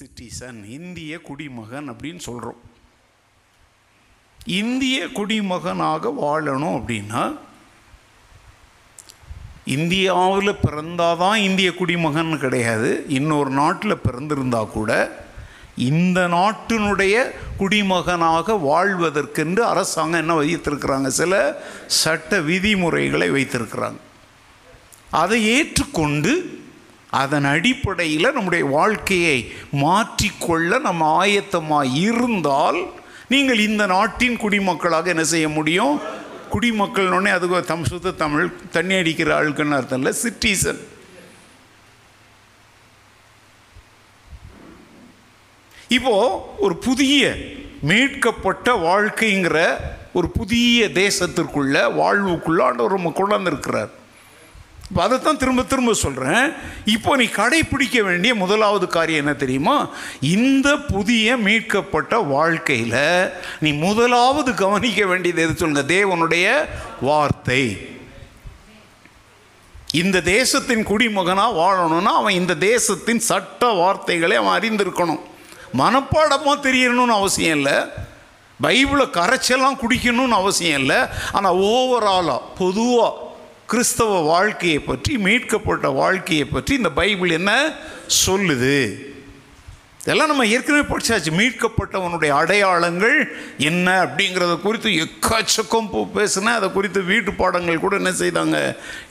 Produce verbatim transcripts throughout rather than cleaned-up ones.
Citizen, இந்திய குடிமகன் அப்படின்னு சொல்கிறோம். இந்திய குடிமகனாக வாழணும் அப்படின்னா இந்தியாவில் பிறந்தாதான் இந்திய குடிமகன் கிடையாது. இன்னொரு நாட்டில் பிறந்திருந்தா கூட இந்த நாட்டினுடைய குடிமகனாக வாழ்வதற்கென்று அரசாங்கம் என்ன வைத்திருக்கிறாங்க, சில சட்ட விதிமுறைகளை வைத்திருக்கிறாங்க. அதை ஏற்றுக்கொண்டு அதன் அடிப்படையில் நம்முடைய வாழ்க்கையை மாற்றிக்கொள்ள நம்ம ஆயத்தமாக இருந்தால் நீங்கள் இந்த நாட்டின் குடிமக்களாக என்ன செய்ய முடியும்? குடிமக்கள்னோடனே அதுக்கு தம் சுத்த தமிழ் தண்ணி அடிக்கிற ஆளுக்குன்னு அர்த்தம் இல்லை. சிட்டிசன். இப்போது ஒரு புதிய மீட்கப்பட்ட வாழ்க்கைங்கிற ஒரு புதிய தேசத்திற்குள்ள வாழ்வுக்குள்ளே ஆண்டவர் நம்ம கொண்டாந்துருக்கிறார். இப்போ அதைத்தான் திரும்ப திரும்ப சொல்கிறேன். இப்போ நீ கடைப்பிடிக்க வேண்டிய முதலாவது காரியம் என்ன தெரியுமா? இந்த புதிய மீட்கப்பட்ட வாழ்க்கையில் நீ முதலாவது கவனிக்க வேண்டியது எது சொல்லுங்க? தேவனுடைய வார்த்தை. இந்த தேசத்தின் குடிமகனாக வாழணும்னா அவன் இந்த தேசத்தின் சட்ட வார்த்தைகளை அவன் அறிந்திருக்கணும். மனப்பாடமாக தெரியணும்னு அவசியம் இல்லை, பைபிளை கரைச்செல்லாம் குடிக்கணும்னு அவசியம் இல்லை. ஆனால் ஓவராலாக பொதுவாக கிறிஸ்தவ வாழ்க்கையை பற்றி, மீட்கப்பட்ட வாழ்க்கையை பற்றி இந்த பைபிள் என்ன சொல்லுது, இதெல்லாம் நம்ம ஏற்கனவே படித்தாச்சு. மீட்கப்பட்டவனுடைய அடையாளங்கள் என்ன அப்படிங்கிறத குறித்து எக்காச்சக்கம் பேசுனேன். அதை குறித்து வீட்டு பாடங்கள் கூட என்ன செய்தாங்க,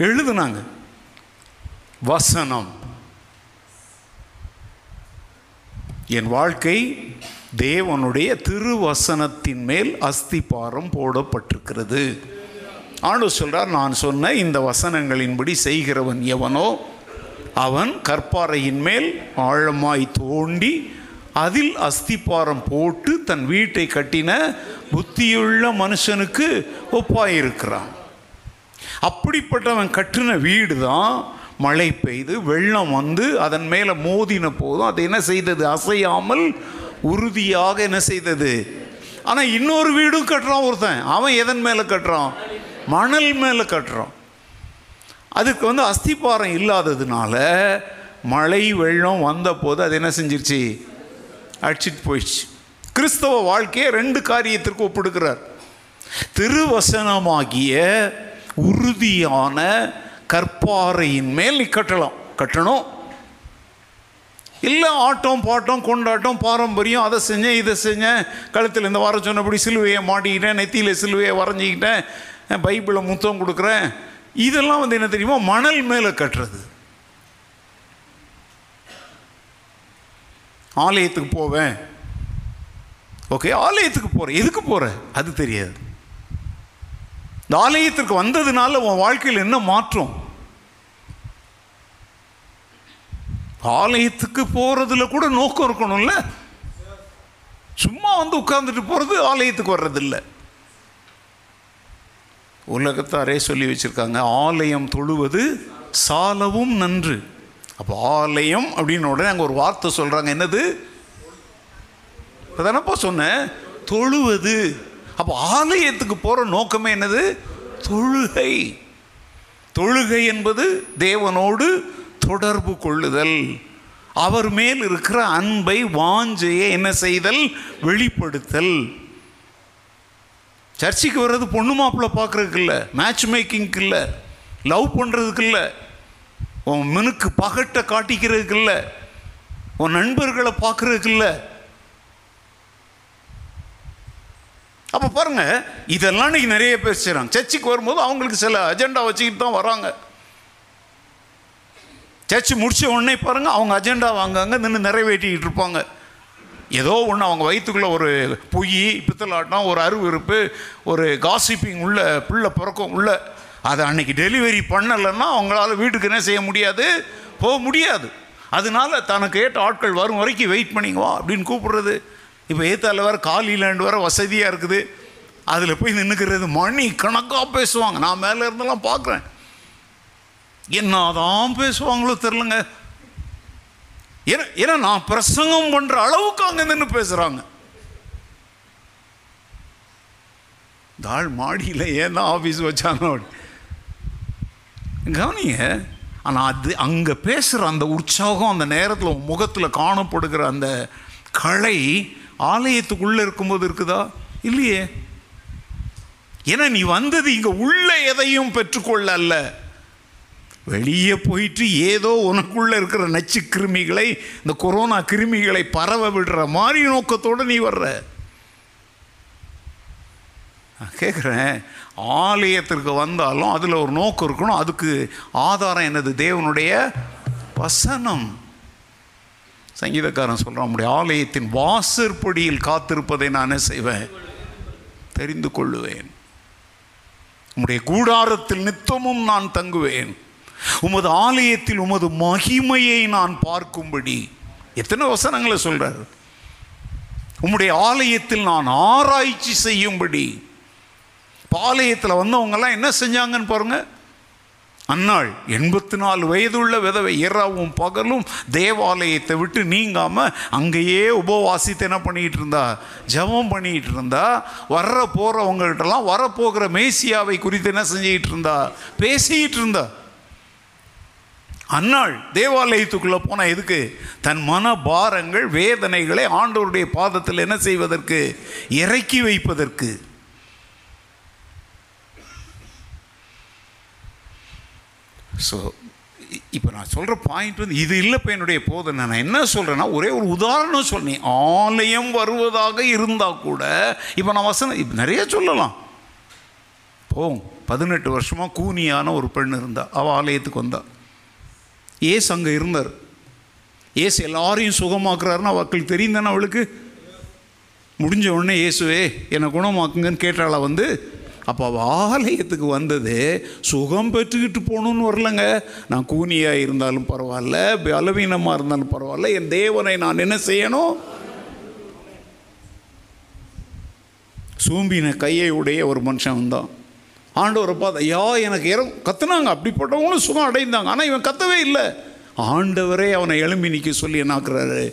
எழுதுனாங்க. வசனம். என் வாழ்க்கை தேவனுடைய திருவசனத்தின் மேல் அஸ்திபாரம் போடப்பட்டிருக்கிறது. ஆண்டவர் சொல்கிறார், நான் சொன்ன இந்த வசனங்களின்படி செய்கிறவன் எவனோ அவன் கற்பாறையின் மேல் ஆழமாய் தோண்டி அதில் அஸ்திபாரம் போட்டு தன் வீட்டை கட்டின புத்தியுள்ள மனுஷனுக்கு ஒப்பாயிருக்கிறான். அப்படிப்பட்டவன் கட்டின வீடு தான் மழை பெய்து வெள்ளம் வந்து அதன் மேலே மோதின போதும் அதை என்ன செய்தது, அசையாமல் உறுதியாக என்ன செய்தது. ஆனால் இன்னொரு வீடும் கட்டுறான் ஒருத்தன். அவன் எதன் மேலே கட்டுறான்? மணல் மேலே கட்டுறோம். அதுக்கு வந்து அஸ்திபாரம் இல்லாததுனால மழை வெள்ளம் வந்த போது அது என்ன செஞ்சிருச்சு, அடிச்சிட்டு போயிடுச்சு. கிறிஸ்தவ வாழ்க்கையை ரெண்டு காரியத்திற்கு ஒப்பிடுகிறார். திருவசனமாகிய உறுதியான கற்பாறையின் மேல் நீ கட்டலாம், கட்டணும். இல்லை ஆட்டம் பாட்டம் கொண்டாட்டம் பாரம்பரியம், அதை செஞ்சேன் இதை செஞ்சேன், கழுத்தில் இந்த வாரம் சொன்னபடி சிலுவையை மாட்டிக்கிட்டேன், நெத்தியில் சிலுவையை வரைஞ்சிக்கிட்டேன், பைபிளை முத்தம் கொடுக்குறேன், இதெல்லாம் வந்து என்ன தெரியுமா, மணல் மேலே கட்டுறது. ஆலயத்துக்கு போவேன், ஓகே, ஆலயத்துக்கு போகிறேன், எதுக்கு போகிறேன் அது தெரியாது. இந்த ஆலயத்திற்கு வந்ததுனால உன் வாழ்க்கையில் என்ன மாற்றம்? ஆலயத்துக்கு போகிறதுல கூட நோக்கம் இருக்கணும்ல. சும்மா வந்து உட்கார்ந்துட்டு போகிறது ஆலயத்துக்கு வர்றதில்லை. உலகத்தாரே சொல்லி வச்சுருக்காங்க, ஆலயம் தொழுவது சாலவும் நன்று. அப்போ ஆலயம் அப்படின்னு உடனே அங்கே ஒரு வார்த்தை சொல்கிறாங்க, என்னது? அதானப்பா சொன்னேன், தொழுவது. அப்போ ஆலயத்துக்கு போகிற நோக்கமே என்னது? தொழுகை. தொழுகை என்பது தேவனோடு தொடர்பு கொள்ளுதல், அவர் மேல் இருக்கிற அன்பை வாஞ்சையை என்ன செய்தல், வெளிப்படுத்தல். சர்ச்சைக்கு வர்றது பொண்ணு மாப்பிள்ளை பார்க்குறதுக்கு இல்லை, மேட்ச் மேக்கிங்க்கு இல்லை, லவ் பண்ணுறதுக்கு இல்லை, உன் மினுக்கு பகட்டை காட்டிக்கிறதுக்கு இல்லை, உன் நண்பர்களை பார்க்குறதுக்கு இல்லை. அப்போ பாருங்கள், இதெல்லாம் இன்றைக்கி நிறைய பேர் செய்கிறாங்க. சர்ச்சைக்கு வரும்போது அவங்களுக்கு சில அஜெண்டா வச்சுக்கிட்டு தான் வராங்க. சர்ச்சை முடித்த உடனே பாருங்கள், அவங்க அஜெண்டா வாங்காங்க, நின்று நிறைவேற்றிக்கிட்டு இருப்பாங்க. ஏதோ ஒன்று அவங்க வயிற்றுக்குள்ளே ஒரு பொய், பித்தலாட்டம், ஒரு அருவருப்பு, ஒரு காசிப்பிங் உள்ள பிள்ளை பிறக்கும் உள்ள, அதை அன்றைக்கி டெலிவரி பண்ணலைன்னா அவங்களால வீட்டுக்கு என்ன செய்ய முடியாது, போக முடியாது. அதனால தனக்கு ஏற்ற ஆட்கள் வரும் வரைக்கும் வெயிட் பண்ணிக்குவா அப்படின்னு கூப்பிடுறது. இப்போ ஏத்தால வேறு காலிலேண்டு வேறு வசதியாக இருக்குது, அதில் போய் நின்றுக்கிறது. மணி கணக்காக பேசுவாங்க. நான் மேலே இருந்தெல்லாம் பார்க்குறேன், என்ன தான் பேசுவாங்களோ தெரிலங்க. ஏன்னா ஏன்னா நான் பிரசங்கம் பண்ணுற அளவுக்கு அங்கே நின்று பேசுகிறாங்க. தாள் மாடியில் ஏன்னா ஆஃபீஸ் வச்சாங்க. கவனிங்க, ஆனால் அது அங்கே பேசுகிற அந்த உற்சாகம், அந்த நேரத்தில் உன் முகத்தில் காணப்படுகிற அந்த கலை ஆலயத்துக்குள்ளே இருக்கும்போது இருக்குதா? இல்லையே. ஏன்னா நீ வந்தது இங்கே உள்ள எதையும் பெற்றுக்கொள்ள அல்ல, வெளியே போயிட்டு ஏதோ உனக்குள்ளே இருக்கிற நச்சு கிருமிகளை, இந்த கொரோனா கிருமிகளை பரவ விடுற மாதிரி நோக்கத்தோடு நீ வர்ற. நான் கேட்குறேன், ஆலயத்திற்கு வந்தாலும் அதில் ஒரு நோக்கம் இருக்கணும். அதுக்கு ஆதாரம் என்னது? தேவனுடைய வசனம். சங்கீதக்காரன் சொல்கிறான், நம்முடைய ஆலயத்தின் வாசற்படியில் காத்திருப்பதை நான் செய்வேன், தெரிந்து கொள்ளுவேன். உம்முடைய கூடாரத்தில் நித்தமும் நான் தங்குவேன், உமது ஆலயத்தில் உமது மகிமையை நான் பார்க்கும்படி. எத்தனை வசனங்களை சொல்றார், உம்முடைய ஆலயத்தில் நான் ஆராய்ச்சி செய்யும்படி. பாளையத்தில் வந்தவங்கெல்லாம் என்ன செஞ்சாங்கன்னு பாருங்க. அன்னாள் எண்பத்தி நாலு வயதுள்ள விதவை இரவும் பகலும் தேவாலயத்தை விட்டு நீங்காமல் அங்கேயே உபவாசித்து என்ன பண்ணிகிட்டு இருந்தா? ஜபம் பண்ணிகிட்டு இருந்தா. வர்ற போகிறவங்கள்ட்டெல்லாம் வரப்போகிற மேசியாவை குறித்து என்ன செஞ்சுக்கிட்டு இருந்தா? பேசிக்கிட்டு இருந்தா. அன்னாள் தேவாலயத்துக்குள்ளே போனால் எதுக்கு? தன் மன பாரங்கள், வேதனைகளை ஆண்டவருடைய பாதத்தில் என்ன செய்வதற்கு? இறக்கி வைப்பதற்கு. ஸோ இப்போ நான் சொல்கிற பாயிண்ட் வந்து இது இல்லை. இப்போ என்னுடைய போதனை நான் என்ன சொல்கிறேன்னா, ஒரே ஒரு உதாரணம் சொன்னேன். ஆலயம் வருவதாக இருந்தால் கூட இப்போ நான் வசனம் இப்போ நிறைய சொல்லலாம். போங்க, பதினெட்டு வருஷமாக கூனியான ஒரு பெண் இருந்தாள். அவள் ஆலயத்துக்கு வந்தாள். ஏசு அங்கே இருந்தார். ஏசு எல்லாரையும் சுகமாக்குறாருன்னு அவளுக்கு தெரியுந்தானே. அவளுக்கு முடிஞ்ச உடனே ஏசுவே என்னை குணமாக்குங்கன்னு கேட்டாளா வந்து. அப்போ அவள் ஆலயத்துக்கு வந்தது சுகம் பெற்றுக்கிட்டு போகணுன்னு வரலங்க. நான் கூனியாக இருந்தாலும் பரவாயில்ல, பலவீனமாக இருந்தாலும் பரவாயில்ல, என் தேவனை நான் என்ன செய்யணும்? சூம்பின கையை உடைய ஒரு மனுஷன் வந்தான். ஆண்டவரை பார்த்து, ஐயா எனக்கு இறங்க கற்றுனாங்க. அப்படிப்பட்டவங்களும் சுகம் அடைந்தாங்க. ஆனால் இவன் கத்தவே இல்லை. ஆண்டவரே அவனை எழும்பி நிற்க சொல்லி என்னாக்குறாரு.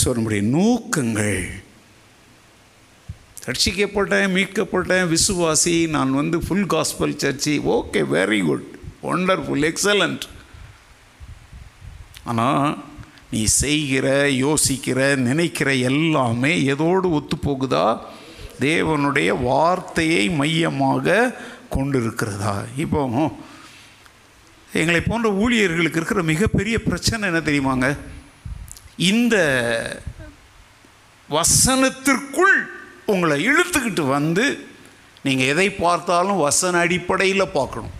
ஸோ நம்முடைய நோக்கங்கள், ரட்சிக்கப்பட்டேன், மீட்கப்பட்டேன், விசுவாசி, நான் வந்து ஃபுல் காஸ்பல் சர்ச்சி. Okay, very good, wonderful, excellent. ஆனால் நீ செய்கிற, யோசிக்கிற, நினைக்கிற எல்லாமே எதோடு ஒத்துப்போகுதா? தேவனுடைய வார்த்தையை மையமாக கொண்டிருக்கிறதா? இப்போ எங்களை போன்ற ஊழியர்களுக்கு இருக்கிற மிகப்பெரிய பிரச்சனை என்ன தெரியுமாங்க? இந்த வசனத்திற்குள் உங்களை இழுத்துக்கிட்டு வந்து நீங்கள் எதை பார்த்தாலும் வசன அடிப்படையில் பார்க்கணும்.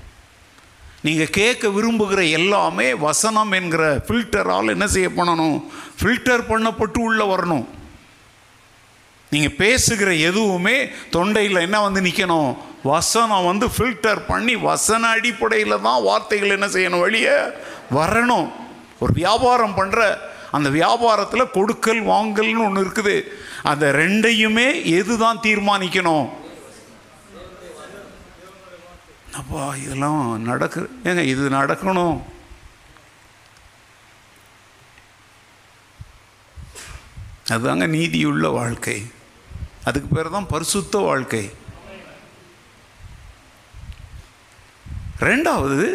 நீங்கள் கேட்க விரும்புகிற எல்லாமே வசனம் என்கிற ஃபில்டரால் என்ன செய்ய பண்ணணும்? ஃபில்டர் பண்ணப்பட்டு உள்ளே வரணும். நீங்கள் பேசுகிற எதுவுமே தொண்டையில் என்ன வந்து நிற்கணும்? வசனம் வந்து ஃபில்டர் பண்ணி வசன அடிப்படையில் தான் வார்த்தைகள் என்ன செய்யணும்? வெளியே வரணும். ஒரு வியாபாரம் பண்ணுற அந்த வியாபாரத்தில் கொடுக்கல் வாங்கல்னு ஒன்று இருக்குது. அந்த ரெண்டையுமே எது தான் தீர்மானிக்கணும்? அப்பா இதெல்லாம் நடக்கு ஏங்க, இது நடக்கணும். அதுதாங்க நீதியுள்ள வாழ்க்கை. அதுக்கு பேர் தான் பரிசுத்த வாழ்க்கை. ரெண்டாவது,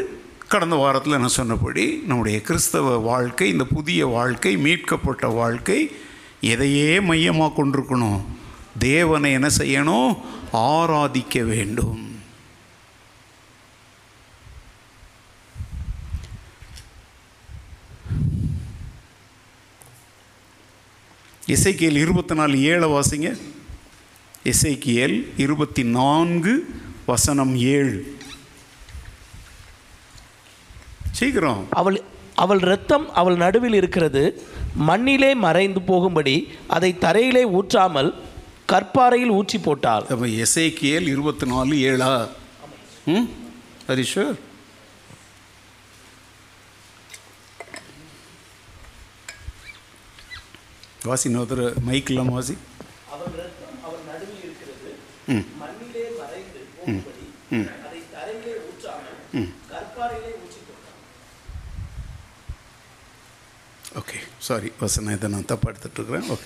கடந்த வாரத்தில் நான் சொன்னபடி நம்முடைய கிறிஸ்தவ வாழ்க்கை, இந்த புதிய வாழ்க்கை, மீட்கப்பட்ட வாழ்க்கை எதையே மையமாக கொண்டிருக்கணும்? தேவனை என்ன செய்யணும்? ஆராதிக்க வேண்டும். எசேக்கியேல் இருபத்தி நாலு ஏழை வாசிங்க. எசேக்கியேல் இருபத்தி நான்கு வசனம் ஏழு. சீக்கிரம். அவள் அவள் இரத்தம் அவள் நடுவில் இருக்கிறது, மண்ணிலே மறைந்து போகும்படி அதை தரையிலே ஊற்றாமல் கற்பாறையில் ஊற்றி போட்டாள். அப்போ எசேக்கியேல் இருபத்தி நாலு ஏழா? ம், ஹரிஷூர் வாசி. இன்னொரு மைக்கெல்லாம் வாசி. ம் ம் ம் ம் ஓகே, சாரி, வசனம் இதை நான் தப்பாக எடுத்துகிட்ருக்குறேன். ஓகே,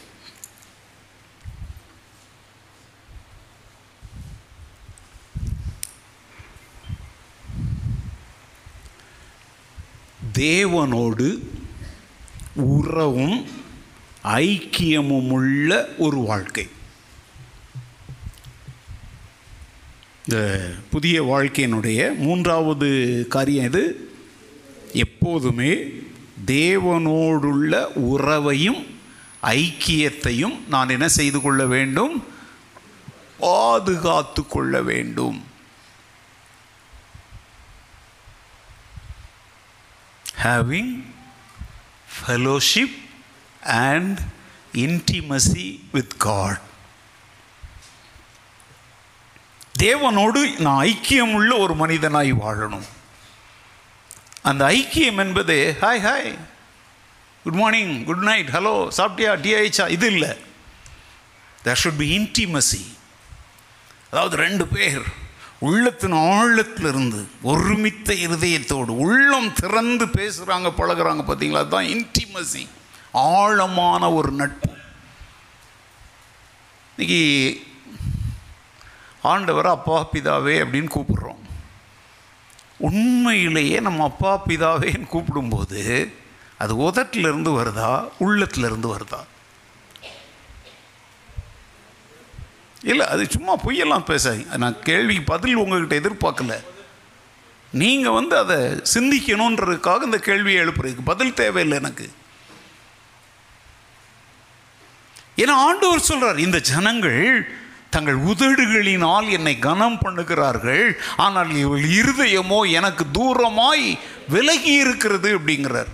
தேவனோடு உறவும் ஐக்கியமும் உள்ள ஒரு வாழ்க்கை. இந்த புதிய வாழ்க்கையினுடைய மூன்றாவது காரியம் இது, எப்போதுமே தேவனோடுள்ள உறவையும் ஐக்கியத்தையும் நான் என்ன செய்து கொள்ள வேண்டும், பாதுகாத்து கொள்ள வேண்டும். Having fellowship and intimacy with God. தேவனோடு நான் ஐக்கியம் உள்ள ஒரு மனிதனாய் வாழணும். அந்த ஐக்கியம் என்பது hi hi, good morning, good night, hello, சாப்பிட்டியா, டிஐச்சா, இது இல்லை. There should be intimacy. அதாவது ரெண்டு பேர் உள்ளத்தின் ஆழத்திலிருந்து ஒருமித்த இருதயத்தோடு உள்ளம் திறந்து பேசுகிறாங்க, பழகிறாங்க, பார்த்தீங்களா? அதுதான் இன்டிமசி, ஆழமான ஒரு நட்பு. இன்றைக்கி ஆண்டவரை அப்பா பிதாவே அப்படின்னு கூப்பிடுறோம். உண்மையிலேயே நம்ம அப்பா பிதாவேன்னு கூப்பிடும்போது அது உதட்டிலிருந்து வருதா, உள்ளத்திலிருந்து வருதா? இல்லை, அது சும்மா பொய்யெல்லாம் பேசாதீங்க. நான் கேள்விக்கு பதில் உங்கள்கிட்ட எதிர்பார்க்கல. நீங்கள் வந்து அதை சிந்திக்கணுன்றதுக்காக இந்த கேள்வியை எழுப்புறதுக்கு பதில் தேவையில்லை எனக்கு. ஏன்னா ஆண்டவர் சொல்கிறார், இந்த ஜனங்கள் தங்கள் உதடுகளினால் என்னை கனம் பண்ணுகிறார்கள், ஆனால் இவள் இருதயமோ எனக்கு தூரமாய் விலகி இருக்கிறது அப்படிங்கிறார்.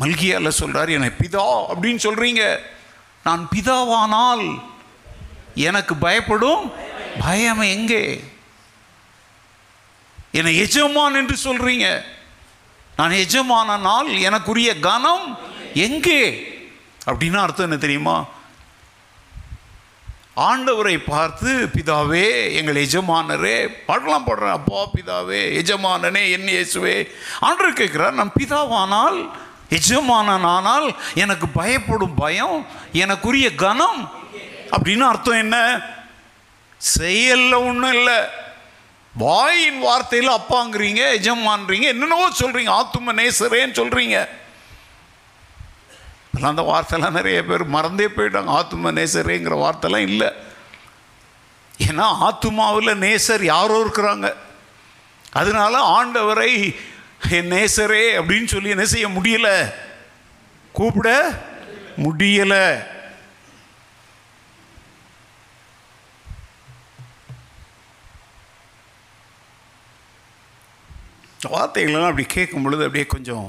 மல்கியால சொல்கிறார், என்னை பிதா அப்படின்னு சொல்கிறீங்க, நான் பிதாவானால் எனக்கு பயப்படும் பயம் எங்கே? என்னை எஜமான் என்று சொல்கிறீங்க, நான் எஜமானால் எனக்குரிய கனம் எங்கே? அப்படின்னு அர்த்தம் என்ன தெரியுமா? ஆண்டவரை பார்த்து பிதாவே எங்கள் எஜமானரே, பாடலாம் பாடுறேன், அப்பா பிதாவே எஜமானனே என் இயேசுவே. ஆண்டவர் கேட்குறார், நான் பிதாவானால் எஜமானனால் எனக்கு பயப்படும் பயம், எனக்குரிய கனம் அப்படின்னு அர்த்தம் என்ன? செயல்ல ஒன்றும் இல்லை, வாயின் வார்த்தையில் அப்பாங்கிறீங்க, எஜமான்றீங்க, என்னென்னவோ சொல்கிறீங்க, ஆத்தும நேசரேன்னு சொல்கிறீங்க. இப்போலாம் அந்த வார்த்தைலாம் நிறைய பேர் மறந்தே போயிட்டாங்க. ஆத்தும நேசரேங்கிற வார்த்தைலாம் இல்லை. ஏன்னா ஆத்துமாவில் நேசர் யாரோ இருக்கிறாங்க, அதனால ஆண்டவரை என் நேசரே அப்படின்னு சொல்லி என்ன செய்ய முடியலை, கூப்பிட முடியலை. வார்த்தைகள்லாம் அப்படி கேட்கும் பொழுது அப்படியே கொஞ்சம்,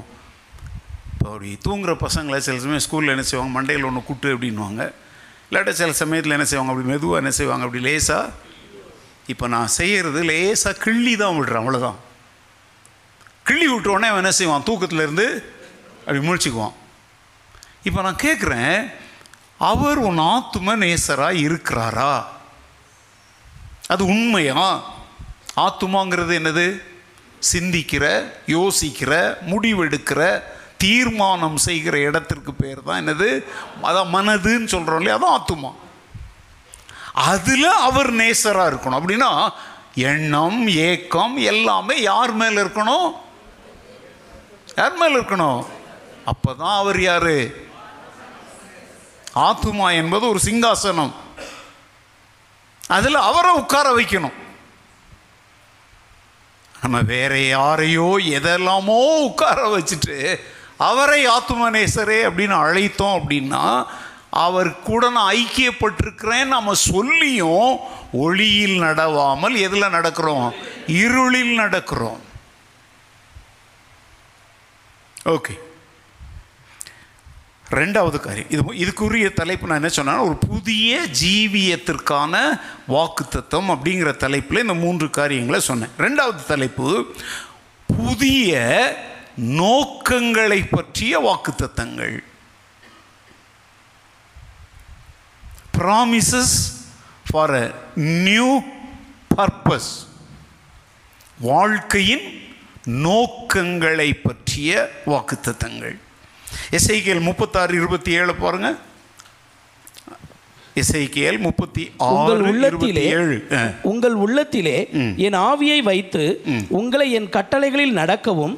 இப்போ அப்படி தூங்குகிற பசங்களை சில சமயம் ஸ்கூலில் என்ன செய்வாங்க, மண்டையில் ஒன்று கூட்டு அப்படின்வாங்க. இல்லாட்ட சில சமயத்தில் என்ன செய்வாங்க, அப்படி மெதுவாக என்ன செய்வாங்க, அப்படி லேசாக. இப்போ நான் செய்கிறது லேசாக கிள்ளி தான் விடுறேன், அவ்வளோதான். கிள்ளி விட்டோடனே அவன் என்ன செய்வான், தூக்கத்துலேருந்து அப்படி முழிச்சுக்குவான். இப்போ நான் கேட்குறேன், அவர் உன் ஆத்தும நேசராக இருக்கிறாரா? அது உண்மையா? ஆத்துமாங்கிறது என்னது? சிந்திக்கிற, யோசிக்கிற, முடிவெடுக்கிற, தீர்மானம் செய்கிற இடத்திற்கு பேர் தான் என்னது, அதான் மனதுன்னு சொல்கிறோம் இல்லையா, அதான் ஆத்துமா. அதில் அவர் நேசராக இருக்கணும். அப்படின்னா எண்ணம், ஏக்கம் எல்லாமே யார் மேலே இருக்கணும்? யார் மேலே இருக்கணும்? அப்போ தான் அவர் யார்? ஆத்துமா என்பது ஒரு சிங்காசனம், அதில் அவரை உட்கார வைக்கணும். நம்ம வேற யாரையோ எதெல்லாமோ உட்கார வச்சுட்டு அவரை ஆத்துமநேசரே அப்படின்னு அழைத்தோம் அப்படின்னா, அவர் கூட நான் ஐக்கியப்பட்டிருக்கிறேன்னு நம்ம சொல்லியும் ஒளியில் நடவாமல் எதில் நடக்கிறோம்? இருளில் நடக்கிறோம். ஓகே, ரெண்டாவது காரியம் இது, இதுக்குரிய தலைப்பு நான் என்ன சொன்னேன்னா, ஒரு புதிய ஜீவியத்திற்கான வாக்குத்தத்தம் அப்படிங்கிற தலைப்பில் இந்த மூன்று காரியங்களை சொன்னேன். ரெண்டாவது தலைப்பு புதிய நோக்கங்களை பற்றிய வாக்குத்தத்தங்கள், promises for a new purpose, வாழ்க்கையின் நோக்கங்களை பற்றிய வாக்குத்தத்தங்கள். எசேக்கியேல் முப்பத்தாறு இருபத்தி ஏழு பாருங்கள். இசைக்கியல் முப்பத்தி ஆறு இருபத்தி ஏழு. உங்கள் உள்ளத்திலே என் ஆவியை வைத்து உங்களை என் கட்டளைகளில் நடக்கவும்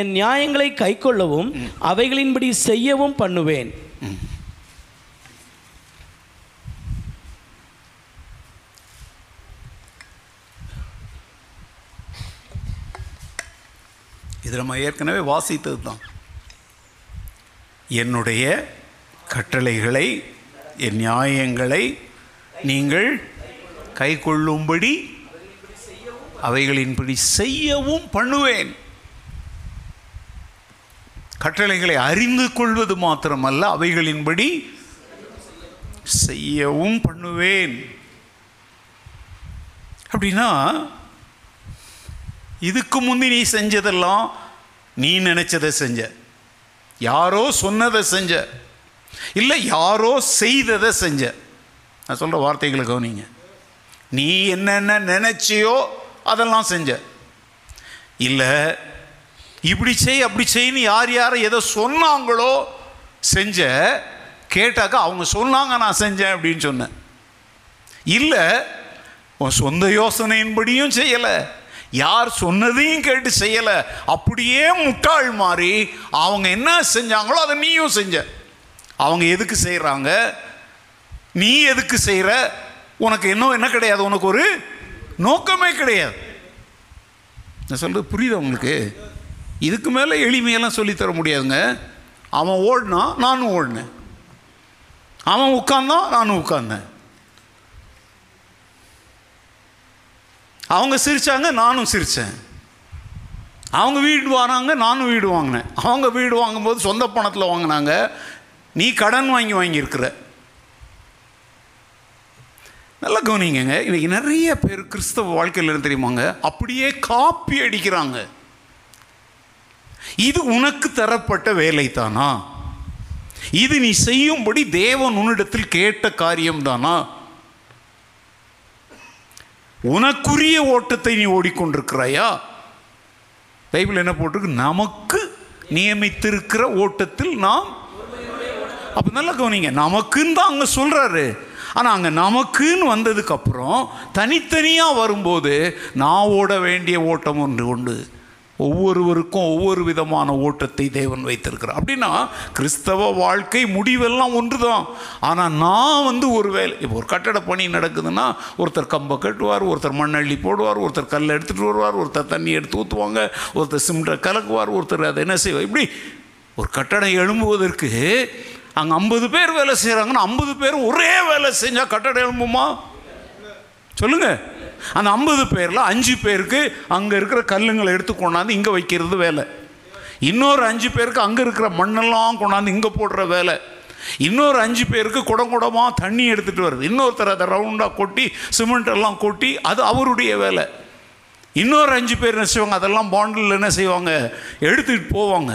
என் நியாயங்களை கைக்கொள்ளவும் அவைகளின்படி செய்யவும் பண்ணுவேன். இது நம்ம ஏற்கனவே வாசித்தது தான். என்னுடைய கட்டளைகளை என் நியாயங்களை நீங்கள் கை கொள்ளும்படி அவைகளின்படி செய்யவும் பண்ணுவேன். கட்டளைகளை அறிந்து கொள்வது மாத்திரமல்ல, அவைகளின்படி செய்யவும் பண்ணுவேன். அப்படின்னா இதுக்கு முந்தி நீ செஞ்சதெல்லாம் நீ நினச்சதை செஞ்ச, யாரோ சொன்னதை செஞ்ச, இல்லை யாரோ செய்ததை செஞ்ச. நான் சொல்கிற வார்த்தைகளை கவனிங்க. நீ என்னென்ன நினச்சியோ அதெல்லாம் செஞ்ச, இல்லை இப்படி செய் அப்படி செய்ன்னு யார் யாரை எதை சொன்னாங்களோ செஞ்ச. கேட்டாக்கா அவங்க சொன்னாங்க நான் செஞ்சேன் அப்படின்னு சொன்னேன். இல்லை உன் சொந்த யோசனையின்படியும் செய்யலை, யார் சொன்னதையும் கேட்டு செய்யலை, அப்படியே முட்டாள் மாறி அவங்க என்ன செஞ்சாங்களோ அதை நீயும் செஞ்ச. அவங்க எதுக்கு செய்கிறாங்க, நீ எதுக்கு செய்கிற, உனக்கு இன்னும் என்ன கிடையாது, உனக்கு ஒரு நோக்கமே கிடையாது. நான் சொல்கிறது புரியுது உங்களுக்கு? இதுக்கு மேலே எளிமையெல்லாம் சொல்லித்தர முடியாதுங்க. அவன் ஓடினா நானும் ஓடினேன், அவன் உட்கார்ந்தான் நானும் உட்கார்ந்தேன், அவங்க சிரித்தாங்க நானும் சிரித்தேன், அவங்க வீடு வாங்கினாங்க நானும் வீடு வாங்கினேன். அவங்க வீடு வாங்கும்போது சொந்த பணத்தில் வாங்கினாங்க, நீ கடன் வாங்கி வாங்கியிருக்கிற. நல்லா கவனிங்க, இன்றைக்கி நிறைய பேர் கிறிஸ்தவ வாழ்க்கையில் தெரியுமாங்க அப்படியே காப்பி அடிக்கிறாங்க. இது உனக்கு தரப்பட்ட வேலை தானா? இது நீ செய்யும்படி தேவன் உன்னிடத்தில் கேட்ட காரியம் தானா? உனக்குரிய ஓட்டத்தை நீ ஓடிக்கொண்டிருக்கிறாயா? பைபிள் என்ன போட்டிருக்கு? நமக்கு நியமித்திருக்கிற ஓட்டத்தில் நாம். அப்போ நல்லா கவனிங்க, நமக்குன்னு தான் அங்கே சொல்கிறாரு. ஆனால் அங்கே நமக்குன்னு வந்ததுக்கப்புறம் தனித்தனியாக வரும்போது நான் ஓட வேண்டிய ஓட்டம் ஒன்று உண்டு. ஒவ்வொருவருக்கும் ஒவ்வொரு விதமான ஓட்டத்தை தேவன் வைத்திருக்கிறார். அப்படின்னா கிறிஸ்தவ வாழ்க்கை முடிவெல்லாம் ஒன்று தான். ஆனால் நான் வந்து ஒரு வேலை, இப்போ ஒரு கட்டட பணி நடக்குதுன்னா ஒருத்தர் கம்பை கட்டுவார், ஒருத்தர் மண்ணள்ளி போடுவார், ஒருத்தர் கல்லை எடுத்துகிட்டு வருவார், ஒருத்தர் தண்ணி எடுத்து ஊற்றுவாங்க, ஒருத்தர் சிமெண்ட்டை கலக்குவார், ஒருத்தர் அதை என்ன செய்வார். இப்படி ஒரு கட்டடம் எழும்புவதற்கு அங்கே ஐம்பது பேர் வேலை செய்கிறாங்கன்னா ஐம்பது பேரும் ஒரே வேலை செஞ்சால் கட்டடம் எழும்புமா சொல்லுங்கள்? அந்த ஐம்பது பேரில் அஞ்சு பேருக்கு அங்கே இருக்கிற கல்லுங்களை எடுத்து கொண்டாந்து இங்கே வைக்கிறது வேலை, இன்னொரு அஞ்சு பேருக்கு அங்கே இருக்கிற மண்ணெல்லாம் கொண்டாந்து இங்கே போடுற வேலை, இன்னொரு அஞ்சு பேருக்கு குடம் குடமாக தண்ணி எடுத்துகிட்டு வருது, இன்னொருத்தர் அதை ரவுண்டாக கொட்டி சிமெண்ட்டெல்லாம் கொட்டி அது அவருடைய வேலை, இன்னொரு அஞ்சு பேர் என்ன செய்வாங்க அதெல்லாம் பாண்டில் என்ன செய்வாங்க எடுத்துக்கிட்டு போவாங்க,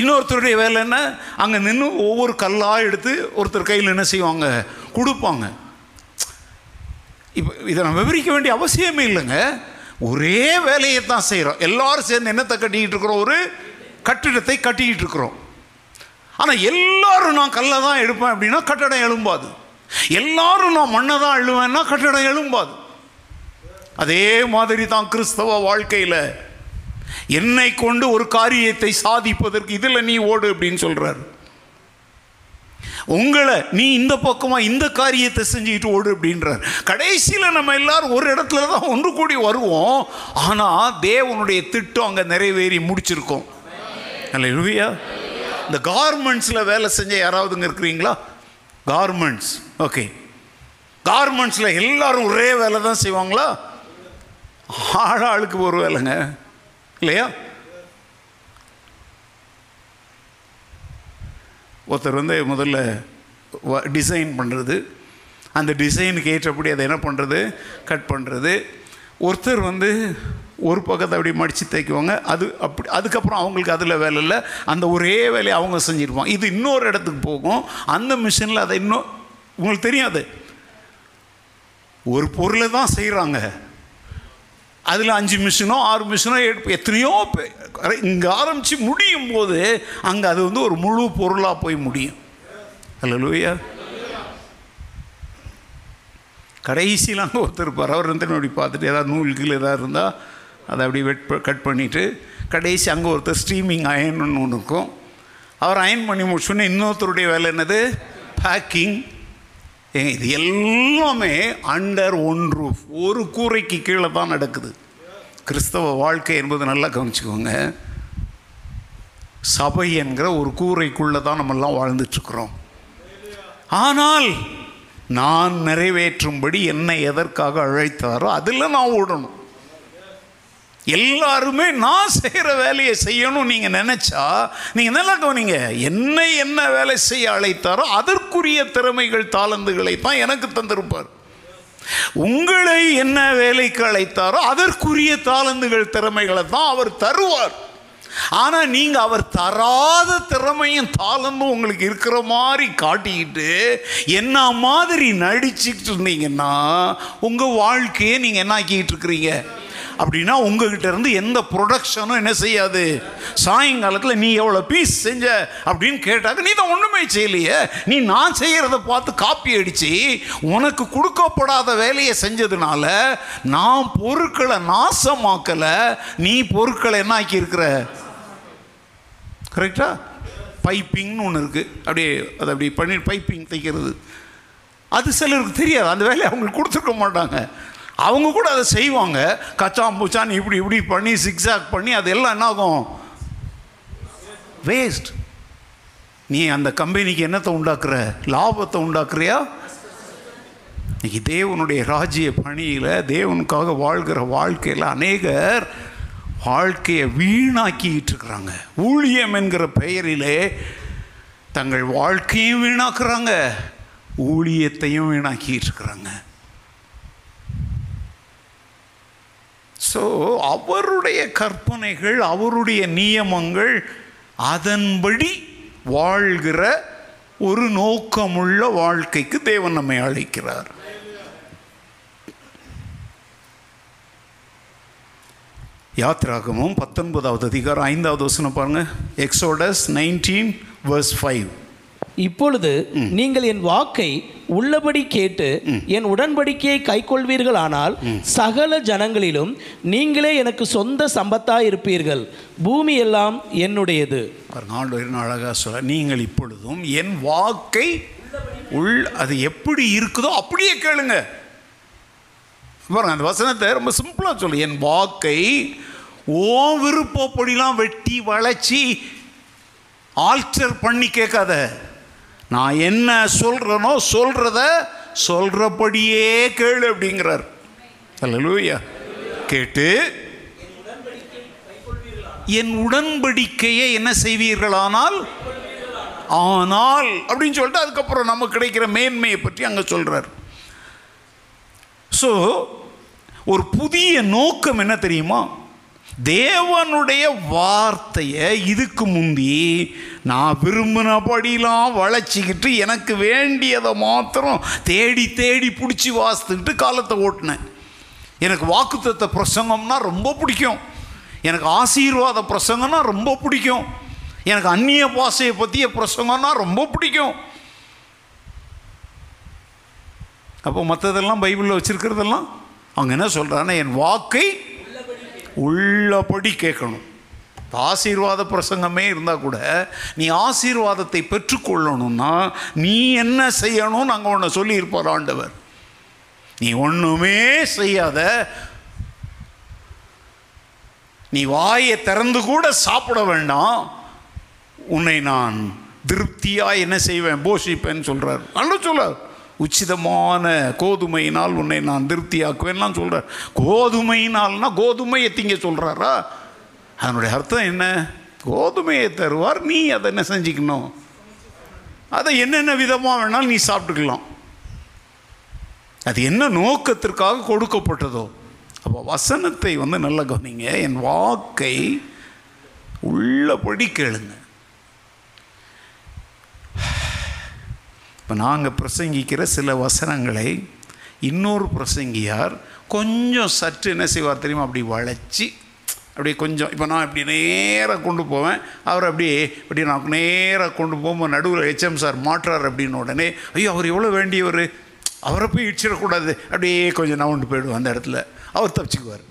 இன்னொருத்தருடைய வேலை என்ன அங்கே நின்று ஒவ்வொரு கல்லாக எடுத்து ஒருத்தர் கையில் என்ன செய்வாங்க கொடுப்பாங்க. இப்போ இதை நம்ம விவரிக்க வேண்டிய அவசியமே இல்லைங்க. ஒரே வேலையை தான் செய்கிறோம், எல்லோரும் சேர்ந்து என்னத்தை கட்டிக்கிட்டு இருக்கிறோம், ஒரு கட்டிடத்தை கட்டிக்கிட்டு இருக்கிறோம். ஆனால் எல்லோரும் நான் கல்லை தான் எடுப்பேன் அப்படின்னா கட்டடம் எழும்பாது, எல்லோரும் நான் மண்ணை தான் அழுவேன்னா கட்டடம் எழும்பாது. அதே மாதிரி தான் கிறிஸ்தவ வாழ்க்கையில் என்னை கொண்டு ஒரு காரியத்தை சாதிப்பதற்கு இதில் நீ ஓடு அப்படின்னு சொல்கிறார். உங்களை நீ இந்த பக்கமாக இந்த காரியத்தை செஞ்சுக்கிட்டு ஓடு அப்படின்றார். கடைசியில் நம்ம எல்லாரும் ஒரு இடத்துல தான் ஒன்று கூடி வருவோம். ஆனால் தேவனுடைய திட்டம் அங்கே நிறைவேறி முடிச்சிருக்கோம். அல்லேலூயா. இந்த கார்மெண்ட்ஸில் வேலை செஞ்ச யாராவதுங்க இருக்கிறீங்களா? கார்மெண்ட்ஸ், ஓகே, கார்மெண்ட்ஸில் எல்லாரும் ஒரே வேலை தான் செய்வாங்களா? ஆளாளுக்கு ஒரு வேலைங்க இல்லையா? ஒருத்தர் வந்து முதல்ல டிசைன் பண்ணுறது, அந்த டிசைனுக்கு ஏற்றபடி அதை என்ன பண்ணுறது, கட் பண்ணுறது. ஒருத்தர் வந்து ஒரு பக்கத்தை அப்படி மடித்து தைக்குவாங்க, அது அப்படி அதுக்கப்புறம் அவங்களுக்கு அதில் வேலை இல்லை, அந்த ஒரே வேலையை அவங்க செஞ்சுருப்பாங்க. இது இன்னொரு இடத்துக்கு போகும், அந்த மிஷினில் அதை இன்னும் உங்களுக்கு தெரியாது. ஒரு பொருளை தான் செய்கிறாங்க, அதில் அஞ்சு மிஷினோ ஆறு மிஷினோ எத்தனையோ இங்கே ஆரம்பித்து முடியும் போது அங்கே அது வந்து ஒரு முழு பொருளாக போய் முடியும். அல்லேலூயா. கடைசியில் அங்கே ஒருத்தர் இருப்பார், அவர் வந்து அப்படி பார்த்துட்டு ஏதாவது நூல்கள் எதாவது இருந்தால் அதை அப்படி வெட் கட் பண்ணிவிட்டு கடைசி அங்கே ஒருத்தர் ஸ்ட்ரீமிங் அயன்னு ஒன்று இருக்கும், அவர் அயன் பண்ணி முடிச்சோன்னே இன்னொருத்தருடைய வேலை என்னது பேக்கிங். இது எல்லாமே அண்டர் ஒன் ரூஃப், ஒரு கூரைக்கு கீழே தான் நடக்குது கிறிஸ்தவ வாழ்க்கை என்பது. நல்லா கவனிச்சுக்கோங்க, சபை என்கிற ஒரு கூரைக்குள்ளே தான் நம்மெல்லாம் வாழ்ந்துட்டுருக்குறோம். ஆனால் நான் நிறைவேற்றும்படி என்னை எதற்காக அழைத்தாரோ அதில் நான் ஓடணும். எல்லாருமே நான் செய்கிற வேலையை செய்யணும் நீங்கள் நினச்சா, நீங்கள் நல்லா கவனிங்க, என்னை என்ன வேலை செய்ய அழைத்தாரோ அதற்குரிய திறமைகள் தாளந்துகளை தான் எனக்கு தந்திருப்பார். உங்களை என்ன வேலைக்கு அழைத்தாரோ அதற்குரிய தாளந்துகள் திறமைகளை தான் அவர் தருவார். ஆனால் நீங்கள் அவர் தராத திறமையும் தாளந்தும் உங்களுக்கு இருக்கிற மாதிரி காட்டிக்கிட்டு என்ன மாதிரி நடிச்சுக்கிட்டு இருந்தீங்கன்னா உங்கள் வாழ்க்கையை நீங்கள் என்ன ஆக்கிக்கிட்டு இருக்கிறீங்க அப்படின்னா உங்ககிட்ட இருந்து எந்த ப்ரொடக்ஷனும் என்ன செய்யாது. சாயங்காலத்தில் நீ எவ்வளோ பீஸ் செஞ்ச அப்படின்னு கேட்டாக்க நீ தான் ஒன்றுமே செய்யலையே, நீ நான் செய்கிறத பார்த்து காப்பி அடித்து உனக்கு கொடுக்கப்படாத வேலையை செஞ்சதுனால நான் பொருட்களை நாசமாக்கலை, நீ பொருட்களை என்ன ஆக்கி இருக்கிற. கரெக்டா? பைப்பிங்னு ஒன்று இருக்குது, அப்படியே அதை அப்படி பண்ணி பைப்பிங் தைக்கிறது, அது சிலருக்கு தெரியாது, அந்த வேலையை அவங்களுக்கு கொடுத்துருக்க மாட்டாங்க. அவங்க கூட அதை செய்வாங்க, கச்சான் பூச்சான் இப்படி இப்படி பண்ணி சிக்ஸாக் பண்ணி அது எல்லாம் என்ன ஆகும், வேஸ்ட். நீ அந்த கம்பெனிக்கு என்னத்தை உண்டாக்குற, லாபத்தை உண்டாக்குறியா? இன்னைக்கு தேவனுடைய ராஜ்ய பணியில் தேவனுக்காக வாழ்கிற வாழ்க்கையில் அநேகர் வாழ்க்கையை வீணாக்கிக்கிட்டு இருக்கிறாங்க. ஊழியம் என்கிற பெயரிலே தங்கள் வாழ்க்கையும் வீணாக்குறாங்க, ஊழியத்தையும் வீணாக்கிட்டு இருக்கிறாங்க. ஸோ அவருடைய கற்பனைகள் அவருடைய நியமங்கள் அதன்படி வாழ்கிற ஒரு நோக்கமுள்ள வாழ்க்கைக்கு தேவன் நம்மை அழைக்கிறார். யாத்ராகமும் பத்தொன்பதாவது அதிகாரம் ஐந்தாவது வசனம் பாருங்க, எக்ஸோடஸ் நைன்டீன் வெர்ஸ் ஃபைவ். இப்பொழுது நீங்கள் என் வாக்கை உள்ளபடி கேட்டு என் உடன்படிக்கையை கைக்கொள்வீர்கள், ஆனால் சகல ஜனங்களிலும் நீங்களே எனக்கு சொந்த சம்பத்தாய் இருப்பீர்கள், பூமி எல்லாம் என்னுடையது. அழகா சொல்ல, நீங்கள் இப்பொழுதும் என் வாக்கை உள் அது எப்படி இருக்குதோ அப்படியே கேளுங்க. பாருங்க அந்த வசனத்தை ரொம்ப சிம்பிளா சொல்லு, என் வாக்கை ஓ விருப்பப்படிலாம் வெட்டி வளைச்சி ஆல்டர் பண்ணி கேட்காத, நான் என்ன சொல்கிறேனோ சொல்கிறத சொல்கிறபடியே கேளு அப்படிங்கிறார். அல்லேலூயா. கேட்டு என் உடன்படிக்கையை என்ன செய்வீர்களானால், ஆனால் அப்படின்னு சொல்லிட்டு அதுக்கப்புறம் நமக்கு கிடைக்கிற மேன்மையை பற்றி அங்கே சொல்கிறார். ஸோ ஒரு புதிய நோக்கம் என்ன தெரியுமா, தேவனுடைய வார்த்தையை இதுக்கு முந்தி நான் விரும்பினபடிலாம் வளைச்சிக்கிட்டு எனக்கு வேண்டியதை மாத்திரம் தேடி தேடி பிடிச்சி வாசித்துக்கிட்டு காலத்தை ஓட்டினேன். எனக்கு வாக்குத்தத்த பிரசங்கம்னா ரொம்ப பிடிக்கும், எனக்கு ஆசீர்வாத பிரசங்கன்னா ரொம்ப பிடிக்கும், எனக்கு அந்நிய பாஷையை பற்றிய பிரசங்கன்னா ரொம்ப பிடிக்கும். அப்போ மற்றதெல்லாம் பைபிளில் வச்சுருக்கிறதெல்லாம் அவங்க என்ன சொல்கிறாங்கன்னா என் வாக்கை உள்ளபடி கேட்கணும். ஆசீர்வாத பிரசங்கமே இருந்தால் கூட நீ ஆசீர்வாதத்தை பெற்றுக்கொள்ளணும்னா நீ என்ன செய்யணும்னு அங்கே ஒன்று சொல்லியிருப்பார் ஆண்டவர். நீ ஒன்றுமே செய்யாத, நீ வாயை திறந்து கூட சாப்பிட வேண்டாம், உன்னை நான் திருப்தியாக என்ன செய்வேன், போஷிப்பேன்னு சொல்கிறார். நல்லா சொல்லார், உச்சிதமான கோதுமையினால் உன்னை நான் திருப்தியாக்குவேன்லாம் சொல்கிறார். கோதுமையினால்னா கோதுமையை திங்க சொல்கிறாரா? அதனுடைய அர்த்தம் என்ன, கோதுமையை தருவார், நீ அதை என்ன செஞ்சுக்கணும், அதை என்னென்ன விதமாக வேணாலும் நீ சாப்பிட்டுக்கலாம். அது என்ன நோக்கத்திற்காக கொடுக்கப்பட்டதோ. அப்போ வசனத்தை வந்து நல்லா கவனிங்க, என் வாக்கை உள்ளபடி கேளுங்க. இப்போ நாங்கள் பிரசங்கிக்கிற சில வசனங்களை இன்னொரு பிரசங்கியார் கொஞ்சம் சற்று என்ன செய்வார் தெரியுமா, அப்படி வளைச்சி அப்படியே கொஞ்சம், இப்போ நான் இப்படி நேராக கொண்டு போவேன், அவர் அப்படியே இப்படி நான் நேராக கொண்டு போகும்போது நடுவில் ஹெச்எம் சார் மாற்றார் அப்படின்னு உடனே ஐயோ அவர் எவ்வளோ வேண்டியவர் அவரை போய் இடிச்சிடக்கூடாது, அப்படியே கொஞ்சம் நான் கொண்டு போயிடுவோம் அந்த இடத்துல, அவர் தப்பிச்சுக்குவார்.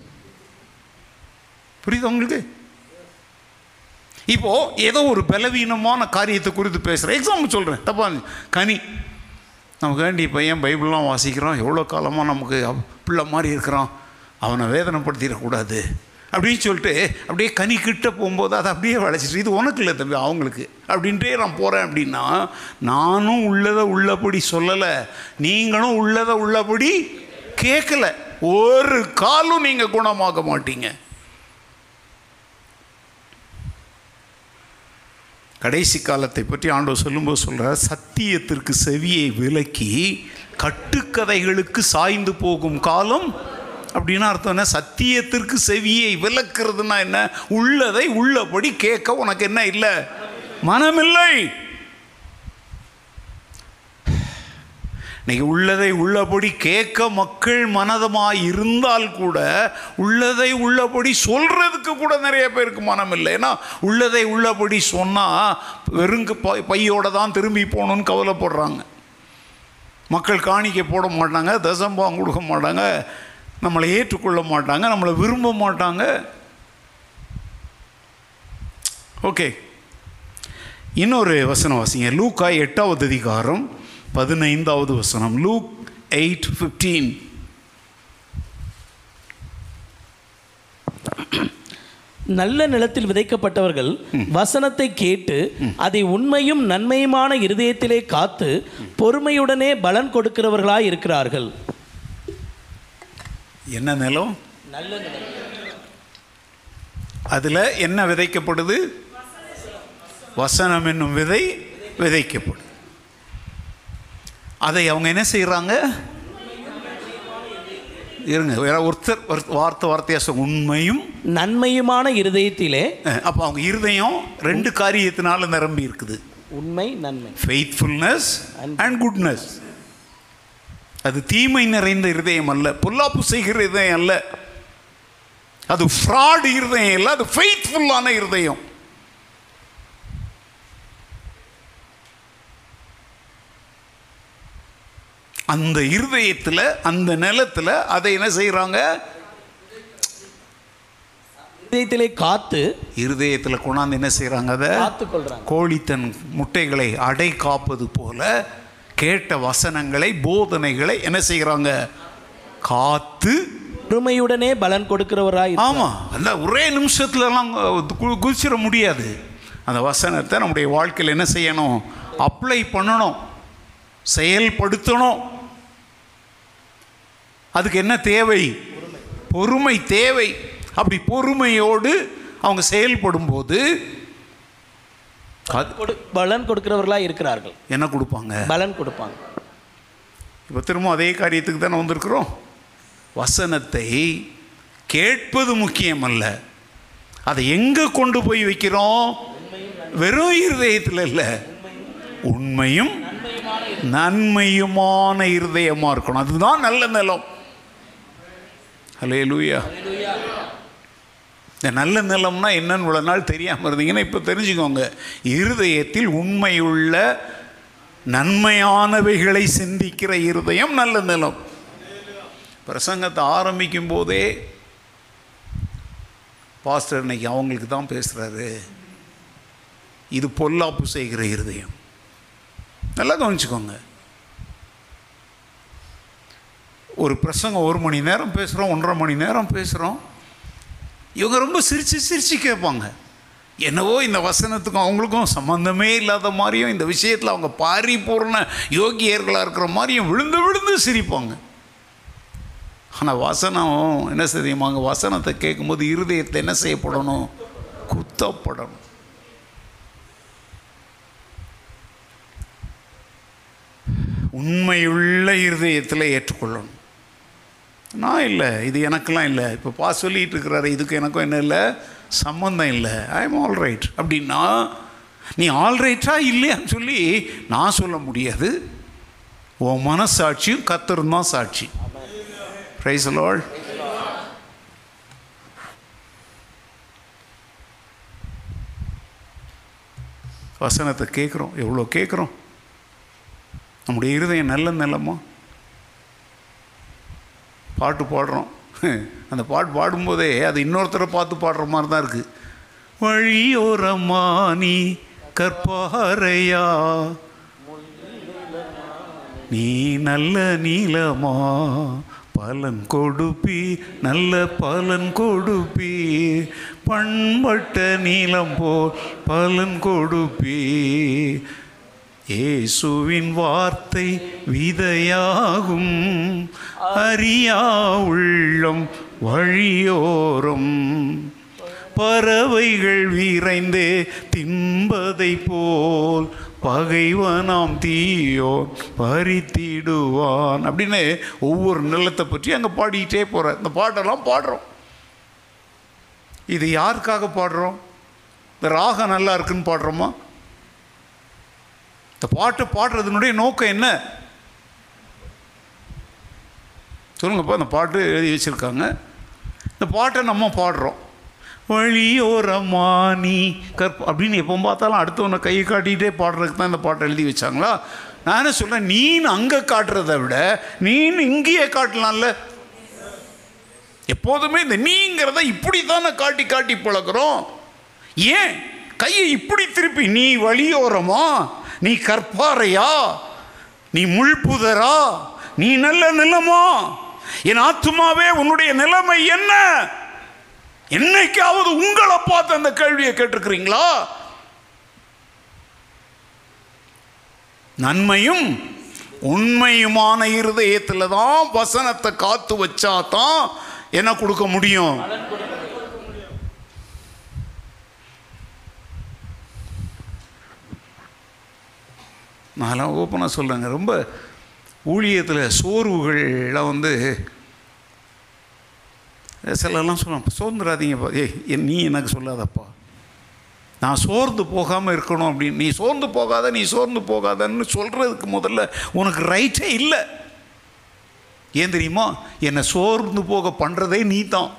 புரியுது உங்களுக்கு? இப்போது ஏதோ ஒரு பலவீனமான காரியத்தை குறித்து பேசுகிறேன், எக்ஸாம்பிள் சொல்கிறேன், தப்பா கனி. நமக்கு வேண்டி பையன் பைபிள்லாம் வாசிக்கிறோம், எவ்வளோ காலமாக நமக்கு பிள்ளை மாதிரி இருக்கிறான், அவனை வேதனைப்படுத்திடக்கூடாது அப்படின்னு சொல்லிட்டு அப்படியே கனி கிட்ட போகும்போது அதை அப்படியே வளைச்சிட்டு, இது உனக்கு இல்லை தம்பி அவங்களுக்கு அப்படின்ட்டே நான் போகிறேன் அப்படின்னா, நானும் உள்ளதை உள்ளபடி சொல்லலை, நீங்களும் உள்ளதை உள்ளபடி கேட்கலை, ஒரு காலும் நீங்கள் குணமாக்க மாட்டீங்க. கடைசி காலத்தை பற்றி ஆண்டவர் சொல்லும்போது சொல்கிறார், சத்தியத்திற்கு செவியை விலக்கி கட்டுக்கதைகளுக்கு சாய்ந்து போகும் காலம். அப்படின்னா அர்த்தம் என்ன? சத்தியத்திற்கு செவியை விலக்கிறதுனா என்ன? உள்ளதை உள்ளபடி கேட்க உனக்கு என்ன இல்லை? மனமில்லை. இன்னைக்கு உள்ளதை உள்ளபடி கேட்க மக்கள் மனதமாக இருந்தால் கூட உள்ளதை உள்ளபடி சொல்கிறதுக்கு கூட நிறைய பேருக்கு மனம் இல்லை. ஏன்னா உள்ளதை உள்ளபடி சொன்னால் வெறுங்க பை பையோடு தான் திரும்பி போகணுன்னு கவலைப்படுறாங்க. மக்கள் காணிக்க போட மாட்டாங்க, தசம்பாகம் கொடுக்க மாட்டாங்க, நம்மளை ஏற்றுக்கொள்ள மாட்டாங்க, நம்மளை விரும்ப மாட்டாங்க. ஓகே, இன்னொரு வசனம் வாசிங்க, லூக்கா எட்டாவது அதிகாரம் பதினைந்தாவது வசனம். Luke eight fifteen. நல்ல நிலத்தில் விதைக்கப்பட்டவர்கள் வசனத்தை கேட்டு அதை உண்மையும் நன்மையுமான இருதயத்திலே காத்து பொறுமையுடனே பலன் கொடுக்கிறவர்களாய் இருக்கிறார்கள். என்ன நிலம்? நல்ல நிலம். அதில் என்ன விதைக்கப்படுது? வசனம் என்னும் விதை விதைக்கப்படும். அதை அவங்க என்ன செய்கிறாங்க? இருங்க, வேற ஒருத்தர் வார்த்தை வார்த்தையாக உண்மையும் நன்மையுமான இருதயத்திலே. அப்போ அவங்க இருதயம் ரெண்டு காரியத்தினால நிரம்பி இருக்குது, உண்மை நன்மை, ஃபெய்த்ஃபுல்னஸ் அண்ட் குட்னஸ். அது தீமை நிறைந்த இருதயம் அல்ல, பொல்லாப்பு செய்கிற இருதயம் அல்ல, அது ஃப்ராடு இருதயம் இல்லை, அது ஃபெய்த்ஃபுல்லான இருதயம். அந்த இருதயத்தில் அந்த நிலத்தில் அதை என்ன செய்கிறாங்க? இருதயத்திலே காத்து, இருதயத்தில் கொண்டாந்து என்ன செய்கிறாங்க? அதை கோழித்தன் முட்டைகளை அடை காப்பது போல கேட்ட வசனங்களை போதனைகளை என்ன செய்கிறாங்க? காத்து பொறுமையுடனே பலன் கொடுக்கிறவராய். ஆமாம், அந்த ஒரே நிமிஷத்துலலாம் குதிச்சிட முடியாது. அந்த வசனத்தை நம்முடைய வாழ்க்கையில் என்ன செய்யணும்? அப்ளை பண்ணணும், செயல்படுத்தணும். அதுக்கு என்ன தேவை? பொறுமை தேவை. அப்படி பொறுமையோடு அவங்க செயல்படும் போது பலன் கொடுக்கிறவர்களாக இருக்கிறார்கள். என்ன கொடுப்பாங்க? பலன் கொடுப்பாங்க. இப்போ திரும்ப அதே காரியத்துக்கு தானே வந்திருக்கிறோம். வசனத்தை கேட்பது முக்கியம் அல்ல, அதை எங்கே கொண்டு போய் வைக்கிறோம்? வெறும் இருதயத்தில் இல்லை, உண்மையும் நன்மையுமான இருதயமாக இருக்கணும். அதுதான் நல்ல நிலம். ஹல்லேலூயா. இந்த நல்ல நிலம்னா என்னன்னு இவ்வளோ நாள் தெரியாமல் இருந்தீங்கன்னா இப்போ தெரிஞ்சுக்கோங்க. இருதயத்தில் உண்மையுள்ள நன்மையானவைகளை சிந்திக்கிற இருதயம் நல்ல நிலம். பிரசங்கத்தை ஆரம்பிக்கும் போதே பாஸ்டர் இன்னைக்கு அவங்களுக்கு தான் பேசுகிறாரு, இது பொல்லாப்பு செய்கிற இருதயம். நல்லா கவனிச்சுக்கோங்க. ஒரு பிரசங்கம் ஒரு மணி நேரம் பேசுகிறோம், ஒன்றரை மணி நேரம் பேசுகிறோம். இவங்க ரொம்ப சிரித்து சிரித்து கேட்பாங்க. என்னவோ இந்த வசனத்துக்கும் அவங்களுக்கும் சம்மந்தமே இல்லாத மாதிரியும், இந்த விஷயத்தில் அவங்க பாரிபூர்ண யோகியர்களாக இருக்கிற மாதிரியும் விழுந்து விழுந்து சிரிப்பாங்க. ஆனால் வசனம் என்ன செய்யுமாங்க? வசனத்தை கேட்கும்போது இருதயத்தை என்ன செய்யப்படணும்? குத்தப்படணும். உண்மையுள்ள இருதயத்தில் ஏற்றுக்கொள்ளணும். நான் இல்லை, இது எனக்கெல்லாம் இல்லை, இப்போ பா சொல்லிகிட்டு இருக்கிறாரு, இதுக்கு எனக்கும் என்ன இல்லை சம்மந்தம் இல்லை, ஐ எம் ஆல் ரைட் அப்படின்னா, நீ ஆல் ரைட்டா இல்லையான்னு சொல்லி நான் சொல்ல முடியாது. உன் மனசாட்சியும் கத்தருந்தான் சாட்சி. Praise the Lord. வசனத்தை கேட்குறோம், எவ்வளோ கேட்குறோம், நம்முடைய இருதயம் நல்ல நிலமா? பாட்டு பாடுறோம். அந்த பாட்டு பாடும்போதே அது இன்னொருத்தரை பார்த்து பாடுற மாதிரி தான் இருக்குது. வழியோரமானி கற்பாறையா நீ நல்ல நீளமா பலன் கொடுப்பி நல்ல பலன் கொடுப்பி பண்பட்ட நீளம் போல் பலன் கொடுப்பி இயேசுவின் வார்த்தை விதையாகும் அறியா உள்ளம் வழியோரம் பறவைகள் விரைந்தே தின்பதை போல் பகைவனாம் தீயோ பறித்திடுவான் அப்படின்னு ஒவ்வொரு நிலத்தை பற்றி அங்கே பாடிக்கிட்டே போகிறார். இந்த பாட்டெல்லாம் பாடுறோம். இது யாருக்காக பாடுறோம்? இந்த ராகம் நல்லா இருக்குன்னு பாடுறோமா? இந்த பாட்டை பாடுறதுனுடைய நோக்கம் என்ன சொல்லுங்கப்பா. இந்த பாட்டு எழுதி வச்சுருக்காங்க. இந்த பாட்டை நம்ம பாடுறோம். வழியோரமானி கற்ப அப்படின்னு எப்போ பார்த்தாலும் அடுத்தவனை கையை காட்டிகிட்டே பாடுறதுக்கு தான் இந்த பாட்டை எழுதி வச்சாங்களா? நானே சொல்கிறேன், நீனு அங்கே காட்டுறதை விட நீனு இங்கேயே காட்டலாம்ல. எப்போதுமே இந்த நீங்கிறத இப்படி தானே காட்டி காட்டி பழக்கிறோம். ஏன் கையை இப்படி திருப்பி நீ வழியோரமா, நீ கற்பாறையா, நீ முள்புதரா, நீ நல்ல நிலமா, என் ஆத்துமாவே உன்னுடைய நிலைமை என்ன? என்னைக்காவது உங்களை பார்த்து அந்த கேள்வியை கேட்டிருக்கிறீங்களா? நன்மையும் உண்மையுமான இருதயத்தில் தான் வசனத்தை காத்து வச்சா தான் என்ன கொடுக்க முடியும். நான்லாம் ஓப்பனாக சொல்கிறேங்க, ரொம்ப ஊழியத்தில் சோர்வுகள்லாம் வந்து சிலலாம் சொல்லுவாங்க, சோர்ந்துடாதீங்கப்பா. ஏய், நீ எனக்கு சொல்லாதப்பா, நான் சோர்ந்து போகாமல் இருக்கணும் அப்படின்னு. நீ சோர்ந்து போகாத, நீ சோர்ந்து போகாதன்னு சொல்கிறதுக்கு முதல்ல உனக்கு ரைட்டே இல்லை. ஏன் தெரியுமா? என்னை சோர்ந்து போக பண்ணுறதே நீ தான்.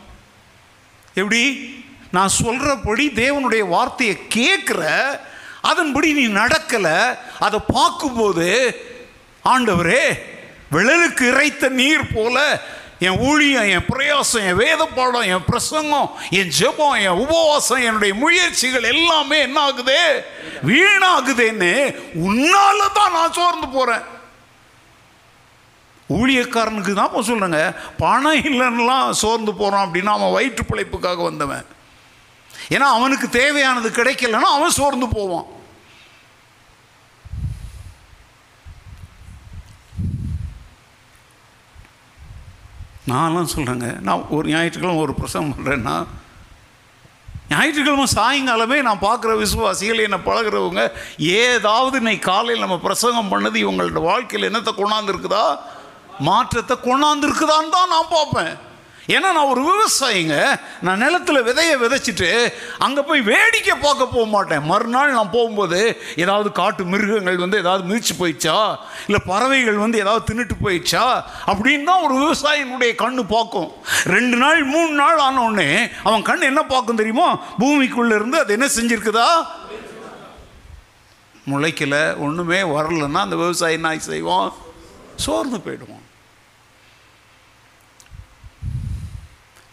எப்படி நான் சொல்கிறபடி தேவனுடைய வார்த்தையை கேட்குற, அதன்படி நீ நடக்கலை, அதை பார்க்கும்போது ஆண்டவரே விழலுக்கு இறைத்த நீர் போல என் ஊழியம், என் பிரயாசம், என் வேத பாடம், என் பிரசங்கம், என் ஜெபம், என் உபவாசம், என்னுடைய முயற்சிகள் எல்லாமே என்ன ஆகுது? வீணாகுதுன்னு உன்னால தான் நான் சோர்ந்து போகிறேன். ஊழியக்காரனுக்கு தான் இப்போ சொல்கிறேங்க, பணம் இல்லைன்னுலாம் சோர்ந்து போகிறான் அப்படின்னா அவன் வயிற்று பிழைப்புக்காக வந்தவன். ஏன்னா அவனுக்கு தேவையானது கிடைக்கலன்னா அவன் சோர்ந்து போவான். நான்லாம் சொல்கிறேங்க, நான் ஒரு ஞாயிற்றுக்கிழமை ஒரு பிரசங்கம் பண்ணுறேன்னா ஞாயிற்றுக்கிழமை சாயங்காலமே நான் பார்க்குற விசுவாசிகள், என்னை பழகிறவங்க, ஏதாவது இன்னைக்கு காலையில் நம்ம பிரசங்கம் பண்ணது இவங்களோட வாழ்க்கையில் என்னத்தை கொண்டாந்துருக்குதா, மாற்றத்தை கொண்டாந்துருக்குதான்னு தான் நான் பார்ப்பேன். ஏன்னா நான் ஒரு விவசாயிங்க, நான் நிலத்தில் விதையை விதைச்சிட்டு அங்கே போய் வேடிக்கை பார்க்க போக மாட்டேன். மறுநாள் நான் போகும்போது ஏதாவது காட்டு மிருகங்கள் வந்து ஏதாவது மிதிச்சு போயிடுச்சா, இல்லை பறவைகள் வந்து ஏதாவது தின்னுட்டு போயிடுச்சா அப்படின்னு தான் ஒரு விவசாயினுடைய கண்ணு பார்க்கும். ரெண்டு நாள் மூணு நாள் ஆனோடனே அவன் கண் என்ன பார்க்கும் தெரியுமா? பூமிக்குள்ளே இருந்து அது என்ன செஞ்சுருக்குதா, முளைக்கல, ஒன்றுமே வரலன்னா அந்த விவசாயி என்ன செய்வான்? சோர்ந்து போயிடுவான்.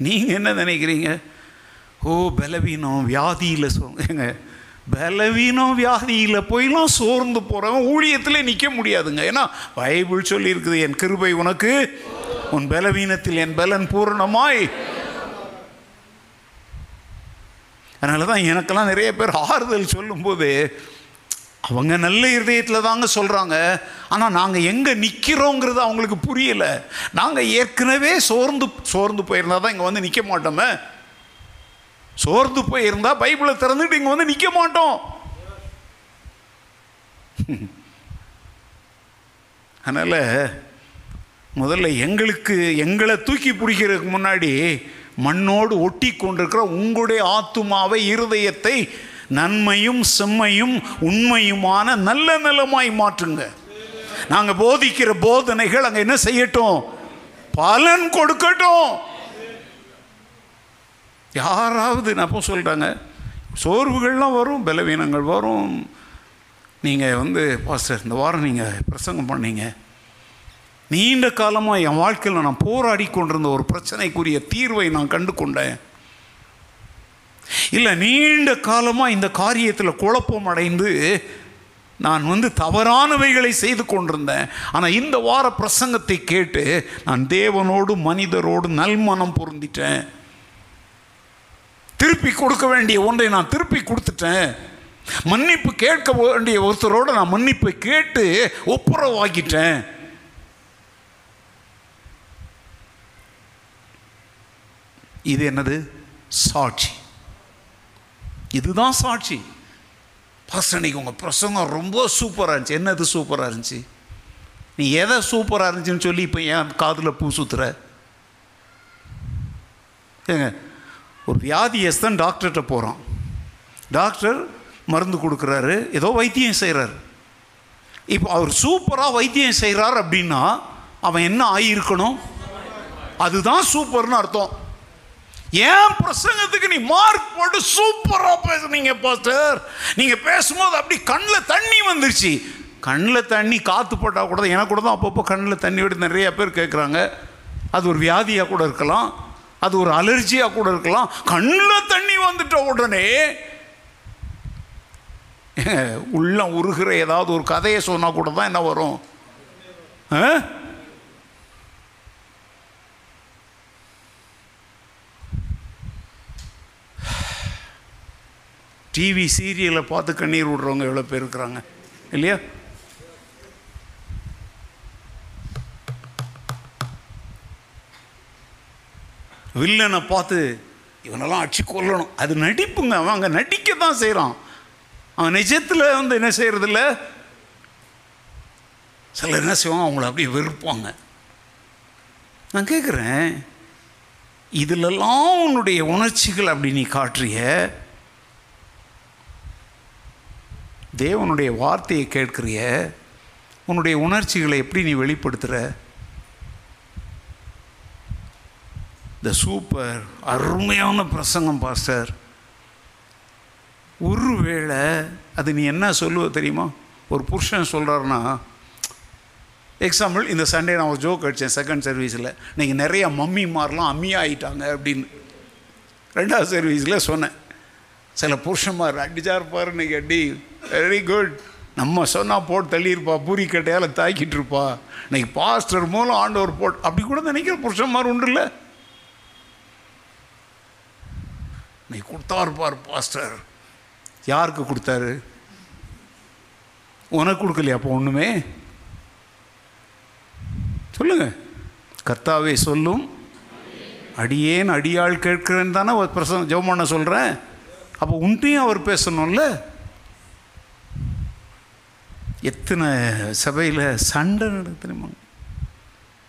நீங்கள் என்ன நினைக்கிறீங்க? ஓ பலவீனம், வியாதியில் சொல்லுங்க, பலவீனம் வியாதியில் போயெல்லாம் சோர்ந்து போகிறவன் ஊழியத்தில் நிற்க முடியாதுங்க. ஏன்னா பைபிள் சொல்லியிருக்குது, என் கிருபை உனக்கு உன் பலவீனத்தில் என் பலன் பூரணமாய். அதனால தான் எனக்கெல்லாம் நிறைய பேர் ஆறுதல் சொல்லும்போது அவங்க நல்ல இருதயத்தில் தாங்க சொல்கிறாங்க. ஆனால் நாங்கள் எங்கே நிற்கிறோங்கிறது அவங்களுக்கு புரியலை. நாங்கள் ஏற்கனவே சோர்ந்து சோர்ந்து போயிருந்தால் தான் இங்கே வந்து நிற்க மாட்டோமே. சோர்ந்து போயிருந்தால் பைபிளை திறந்துட்டு இங்கே வந்து நிற்க மாட்டோம். அதனால் முதல்ல எங்களுக்கு எங்களை தூக்கி பிடிக்கிறதுக்கு முன்னாடி மண்ணோடு ஒட்டி கொண்டிருக்கிற உங்களுடைய ஆத்துமாவை, இருதயத்தை நன்மையும் செம்மையும் உண்மையுமான நல்ல நிலமாய் மாற்றுங்க. நாங்கள் போதிக்கிற போதனைகள் அங்கே என்ன செய்யட்டும்? பலன் கொடுக்கட்டும். யாராவது நான் இப்போ சொல்கிறாங்க, சோர்வுகள்லாம் வரும், பலவீனங்கள் வரும். நீங்கள் வந்து பாஸ்டர் இந்த வாரம் நீங்கள் பிரசங்கம் பண்ணீங்க, நீண்ட காலமாக என் வாழ்க்கையில் நான் போராடி கொண்டிருந்த ஒரு பிரச்சனைக்குரிய தீர்வை நான் கண்டு கொண்டேன். இல்லை, நீண்ட காலமாக இந்த காரியத்தில் குழப்பம் அடைந்து நான் வந்து தவறானவைகளை செய்து கொண்டிருந்தேன். ஆனால் இந்த வார பிரசங்கத்தை கேட்டு நான் தேவனோடு மனிதரோடு நல்மனம் பொருந்திட்டேன். திருப்பி கொடுக்க வேண்டிய ஒன்றை நான் திருப்பி கொடுத்துட்டேன். மன்னிப்பு கேட்க வேண்டிய ஒருத்தரோடு நான் மன்னிப்பை கேட்டு ஒப்புரவாகிட்டேன். இது என்னது? சாட்சி. இதுதான் சாட்சி. பாஸ்டர், உங்கள் பிரசங்கம் ரொம்ப சூப்பராக இருந்துச்சு. என்னது சூப்பராக இருந்துச்சு? நீ எதை சூப்பராக இருந்துச்சுன்னு சொல்லி இப்போ ஏன் காதில் பூ சுற்றுற? ஏங்க, ஒரு வியாதியஸ்தான் டாக்டர்கிட்ட போகிறோம். டாக்டர் மருந்து கொடுக்குறாரு, ஏதோ வைத்தியம் செய்கிறாரு. இப்போ அவர் சூப்பராக வைத்தியம் செய்கிறார் அப்படின்னா அவன் என்ன ஆகியிருக்கணும்? அதுதான் சூப்பர்னு அர்த்தம். ஏன் பிரசங்கத்துக்கு நீ மார்க் போட்டு சூப்பராக பேசுனீங்க பாஸ்டர், நீங்கள் பேசும்போது அப்படி கண்ணில் தண்ணி வந்துருச்சு. கண்ணில் தண்ணி காற்று போட்டால் கூட, எனக்கு கூட தான் அப்பப்போ கண்ணில் தண்ணி விட்டு நிறையா பேர் கேட்குறாங்க. அது ஒரு வியாதியாக கூட இருக்கலாம், அது ஒரு அலர்ஜியாக கூட இருக்கலாம். கண்ணில் தண்ணி வந்துட்ட உடனே உள்ள உருகிற ஏதாவது ஒரு கதையை சொன்னால் கூட தான் என்ன வரும்? ஆ, டிவி சீரியலை பார்த்து கண்ணீர் விடுறவங்க எவ்வளோ பேர் இருக்கிறாங்க இல்லையா? வில்லனை பார்த்து இவனெல்லாம் அடிச்சு கொல்லணும். அது நடிப்புங்க. அவன் அங்கே நடிக்க தான் செய்கிறான். அவன் நிஜத்தில் வந்து என்ன செய்கிறதில்ல. சிலர் என்ன செய்வாங்க, அவங்கள அப்படியே வெறுப்பாங்க. நான் கேட்குறேன், இதிலெல்லாம் உன்னுடைய உணர்ச்சிகள் அப்படி நீ காட்டுறிய, தேவனுடைய வார்த்தையை கேட்கிறிய, உன்னுடைய உணர்ச்சிகளை எப்படி நீ வெளிப்படுத்துகிற? த சூப்பர் அருமையான பிரசங்கம் பாஸ்டர். ஒருவேளை அது நீ என்ன சொல்லுவ தெரியுமா? ஒரு புருஷன் சொல்கிறாருன்னா, எக்ஸாம்பிள், இந்த சண்டே நான் ஒரு ஜோக் அடித்தேன் செகண்ட் சர்வீஸில், இன்றைக்கி நிறையா மம்மி மாரெலாம் அம்மியாக ஆகிட்டாங்க அப்படின்னு ரெண்டாவது சர்வீஸில் சொன்னேன். சில புருஷன்மார் அடிச்சா இருப்பார், இன்றைக்கி அடி வெரி குட், நம்ம சொன்னால் போட்டு தள்ளியிருப்பா, பூரி கட்டையால் தாக்கிட்டு இருப்பா, இன்றைக்கி பாஸ்டர் மூலம் ஆண்டவர் போட் அப்படி கூட நினைக்கிற புருஷன்மார் உண்டு இல்லை. இன்றைக்கி கொடுத்தா இருப்பார் பாஸ்டர். யாருக்கு கொடுத்தாரு? உனக்கு கொடுக்கலையா? அப்போ ஒன்றுமே சொல்லுங்க. கர்த்தாவே சொல்லும் அடியேன் அடியாள் கேட்கிறேன்னு தானே பிரச ஜெபமான சொல்கிறேன். அப்போ உன்ட்டையும் அவர் பேசணும்ல. எத்தனை சபையில் சண்டை நடத்துமா,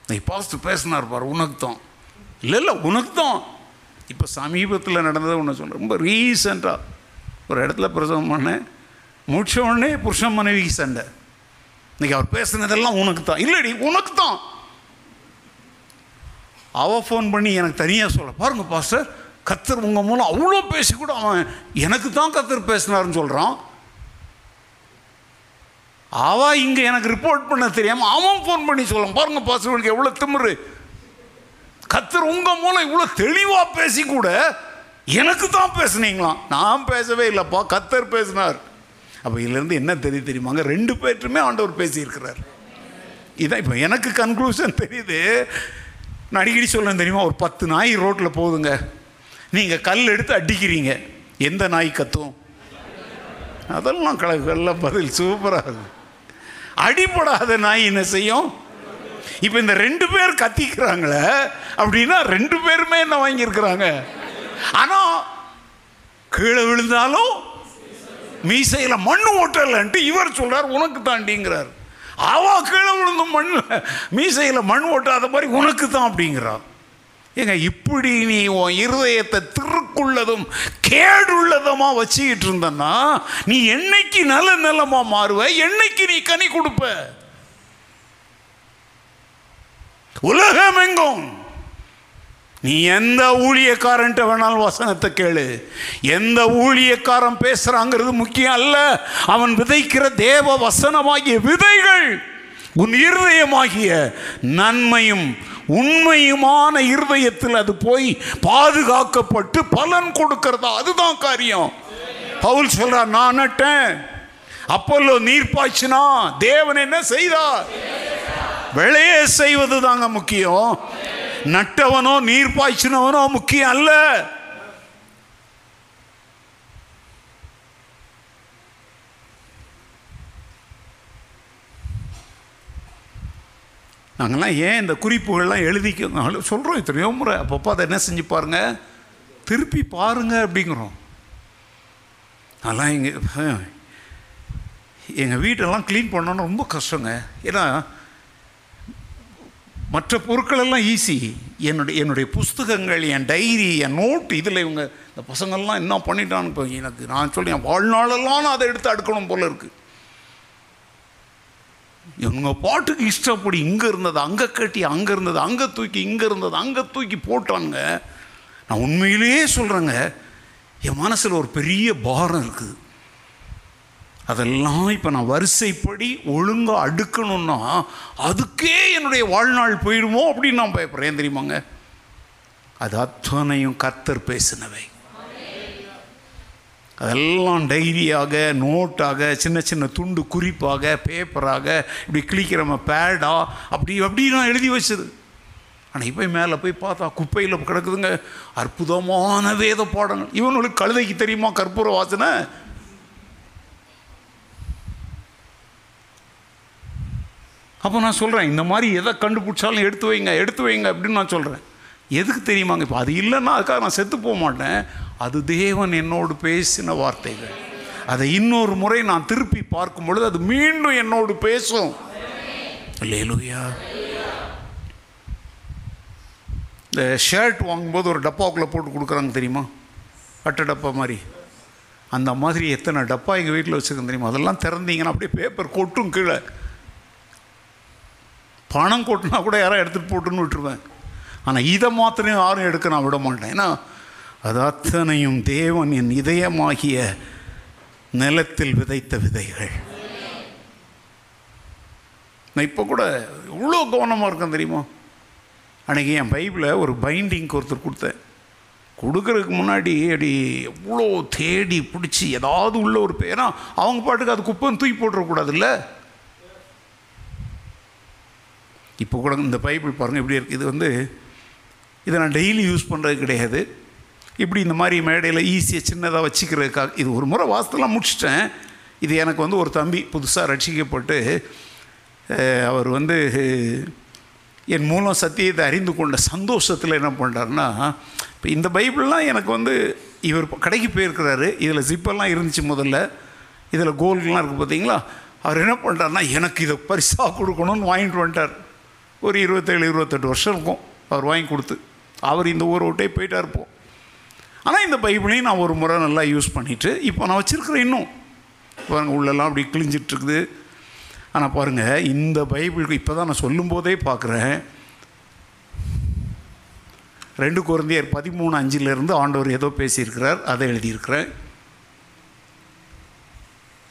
நீ பாஸ்டர் பேசினார் பார் உனக்கு தான், இல்லை இல்லை உனக்கு தான். இப்போ சமீபத்தில் நடந்ததை ஒன்று சொல்கிறேன். ரொம்ப ரீசண்டாக ஒரு இடத்துல பிரசவம் பண்ணேன். முடிச்ச உடனே புருஷன் மனைவிக்கு சண்டை. இன்றைக்கி அவர் பேசுனதெல்லாம் உனக்கு தான், இல்லடி உனக்கு தான். அவள் ஃபோன் பண்ணி எனக்கு தனியாக சொல்ல, பாருங்க பாஸ்டர் கர்த்தர் உங்கள் மூலம் அவ்வளோ பேசி கூட அவன் எனக்கு தான் கர்த்தர் பேசினார்னு சொல்கிறான். அவள் இங்கே எனக்கு ரிப்போர்ட் பண்ண தெரியாமல் அவன் ஃபோன் பண்ணி சொல்லலாம், பாருங்கள் பாஸ்டர் உனக்கு எவ்வளோ திமிரு, கர்த்தர் உங்கள் மூலம் இவ்வளோ தெளிவாக பேசி கூட எனக்கு தான் பேசுனீங்களாம், நான் பேசவே இல்லைப்பா கர்த்தர் பேசினார். அப்போ இதுலேருந்து என்ன தெரிய தெரியுமாங்க? ரெண்டு பேர்ட்டுமே ஆண்டவர் பேசியிருக்கிறார். இதான் இப்போ எனக்கு கன்க்ளூஷன் தெரியுது. நான் அடிக்கடி சொல்லுவேன் தெரியுமா, ஒரு பத்து நாய் ரோட்டில் போகுதுங்க, நீங்கள் கல் எடுத்து அடிக்கிறீங்க, எந்த நாய் கத்தும்? அதெல்லாம் கல்ல பதில் சூப்பராக அடிபடாத நாய் என்ன செய்யும்? இப்போ இந்த ரெண்டு பேர் கத்திக்கிறாங்களே அப்படின்னா ரெண்டு பேருமே என்ன வாங்கியிருக்கிறாங்க? ஆனால் கீழே விழுந்தாலும் மீசையில் மண் ஓட்டலன்ட்டு இவர் சொல்கிறார் உனக்கு தாண்டிங்கிறார். அவா கீழே விழுந்த மண் மீசையில் மண் ஓட்டாத மாதிரி உனக்கு தான் அப்படிங்கிறார். ஏங்க, இப்படி நீ உன் இருதயத்தை திருக்குள்ளதும் கேடுள்ளதமாக வச்சுக்கிட்டு இருந்தன்னா நீ என்னைக்கு நல்ல நிலமாக மாறுவ? என்னைக்கு நீ கனி கொடுப்ப? உலகம் எங்கும் நீ எந்த ஊழியக்காரன்ட்ட வேணாலும் வசனத்தை கேளு. எந்த ஊழியக்காரன் பேசுகிறாங்கிறது முக்கியம் அல்ல, அவன் விதைக்கிற தேவ வசனமாகிய விதைகள் உன் இருதயமாகிய நன்மையும் உண்மையுமான இருதயத்தில் அது போய் பாதுகாக்கப்பட்டு பலன் கொடுக்கிறதா, அதுதான் காரியம். பவுல் சொல்றார், நான் நட்டேன், அப்பல்லோ நீர் பாய்ச்சினா, தேவன் என்ன செய்தார்? விளைய செய்வது தாங்க முக்கியம். நட்டவனோ நீர் பாய்ச்சினவனோ முக்கியம் அல்ல. நாங்கள்லாம் ஏன் இந்த குறிப்புகள்லாம் எழுதிக்க சொல்கிறோம் இத்தனையோ முறை, அப்பப்போ அதை என்ன செஞ்சு பாருங்கள், திருப்பி பாருங்கள் அப்படிங்கிறோம். அதெல்லாம் எங்கள் எங்கள் வீட்டெல்லாம் க்ளீன் பண்ணணும்னு ரொம்ப கஷ்டங்க. ஏன்னா மற்ற பொருட்களெல்லாம் ஈஸி, என்னுடைய என்னுடைய புஸ்தகங்கள், என் டைரி, என் நோட்டு, இதில் இவங்க இந்த பசங்கள்லாம் என்ன பண்ணிட்டான்னு எனக்கு நான் சொல்லி என் வாழ்நாளெல்லாம் நான் அதை எடுத்து அடுக்கணும் போல் இருக்குது. இவங்க பாட்டுக்கு இஷ்டப்படி இங்கே இருந்தது அங்கே கட்டி, அங்கே இருந்தது அங்கே தூக்கி, இங்கே இருந்தது அங்கே தூக்கி போட்டாங்க. நான் உண்மையிலேயே சொல்கிறேங்க, என் மனசில் ஒரு பெரிய பாரம் இருக்குது. அதெல்லாம் இப்போ நான் வரிசைப்படி ஒழுங்காக அடுக்கணும்னா அதுக்கே என்னுடைய வாழ்நாள் போயிடுமோ அப்படின்னு நான் பயப்படுறேன். தெரியுமாங்க, அது அத்தனையும் கர்த்தர் பேசினவை. அதெல்லாம் டைரியாக, நோட்டாக, சின்ன சின்ன துண்டு குறிப்பாக, பேப்பராக, இப்படி கிளிக்கிறம பேடா, அப்படி அப்படி நான் எழுதி வச்சது. ஆனால் இப்போ மேலே போய் பார்த்தா குப்பையில் கிடக்குதுங்க அற்புதமான வேத பாடங்கள். இவனுக்கு கழுதைக்கு தெரியுமா கற்பூர வாசனை? அப்போ நான் சொல்கிறேன், இந்த மாதிரி எதை கண்டுபிடிச்சாலும் எடுத்து வைங்க எடுத்து வைங்க அப்படின்னு நான் சொல்கிறேன். எதுக்கு தெரியுமாங்க? இப்போ அது இல்லைன்னா அதுக்காக நான் செத்து போக மாட்டேன். அது தேவன் என்னோடு பேசின வார்த்தைகள். அதை இன்னொரு முறை நான் திருப்பி பார்க்கும் பொழுது அது மீண்டும் என்னோடு பேசும். அல்லேலூயா. இந்த ஷர்ட் வாங்கும்போது ஒரு டப்பாவுக்குள்ளே போட்டு கொடுக்குறாங்க தெரியுமா, அட்டை டப்பா மாதிரி. அந்த மாதிரி எத்தனை டப்பா எங்கள் வீட்டில் வச்சுருக்கேன் தெரியுமா. அதெல்லாம் திறந்தீங்கன்னா அப்படியே பேப்பர் கொட்டும், கீழே பணம் கொட்டினா கூட யாராவது எடுத்துகிட்டு போட்டுன்னு விட்டுருவேன். ஆனால் இதை மாத்திரையும் யாரும் எடுக்க நான் விட மாட்டேன். ஏன்னா அது அத்தனையும் தேவன் என் இதயமாகிய நிலத்தில் விதைத்த விதைகள். நான் இப்போ கூட இவ்வளோ கவனமாக இருக்கேன் தெரியுமா. அன்றைக்கி என் பைபிளை ஒரு பைண்டிங்க்கு ஒருத்தர் கொடுத்தேன். கொடுக்கறதுக்கு முன்னாடி அப்படி எவ்வளோ தேடி பிடிச்சி ஏதாவது உள்ள ஒரு பேரா அவங்க பாட்டுக்கு அது குப்பைன்னு தூக்கி போட்டுறக்கூடாது இல்லை. இப்போ கூட இந்த பைபிள் பாருங்கள் எப்படி இருக்குது. இது வந்து இதை நான் டெய்லி யூஸ் பண்ணுறது கிடையாது. இப்படி இந்த மாதிரி மேடையில் ஈஸியாக சின்னதாக வச்சுக்கிறதுக்காக இது ஒரு முறை வாசத்தெல்லாம் முடிச்சிட்டேன். இது எனக்கு வந்து ஒரு தம்பி புதுசாக ரட்சிக்கப்பட்டு அவர் வந்து என் மூலம் சத்தியத்தை அறிந்து கொண்ட சந்தோஷத்தில் என்ன பண்ணுறாருன்னா, இப்போ இந்த பைபிள்லாம் எனக்கு வந்து இவர் கடைக்கு போயிருக்கிறாரு. இதில் ஜிப்பெல்லாம் இருந்துச்சு முதல்ல, இதில் கோல்கெலாம் இருக்குது பார்த்தீங்களா. அவர் என்ன பண்ணுறாருனா, எனக்கு இதை பரிசாக கொடுக்கணும்னு வாங்கிட்டு வந்துட்டார். ஒரு இருபத்தேழு இருபத்தெட்டு வருஷம் இருக்கும் அவர் வாங்கி கொடுத்து. அவர் இந்த ஊரை விட்டே போயிட்டா இருப்போம். ஆனால் இந்த பைபிளையும் நான் ஒரு முறை நல்லா யூஸ் பண்ணிவிட்டு இப்போ நான் வச்சுருக்கிறேன். இன்னும் பாருங்கள், உள்ளெல்லாம் அப்படி கிழிஞ்சிட்ருக்குது. ஆனால் பாருங்கள், இந்த பைபிளுக்கு இப்போ தான் நான் சொல்லும்போதே பார்க்குறேன், ரெண்டு கொரிந்தியர் பதிமூணு அஞ்சிலேருந்து ஆண்டவர் ஏதோ பேசியிருக்கிறார், அதை எழுதியிருக்கிறேன்.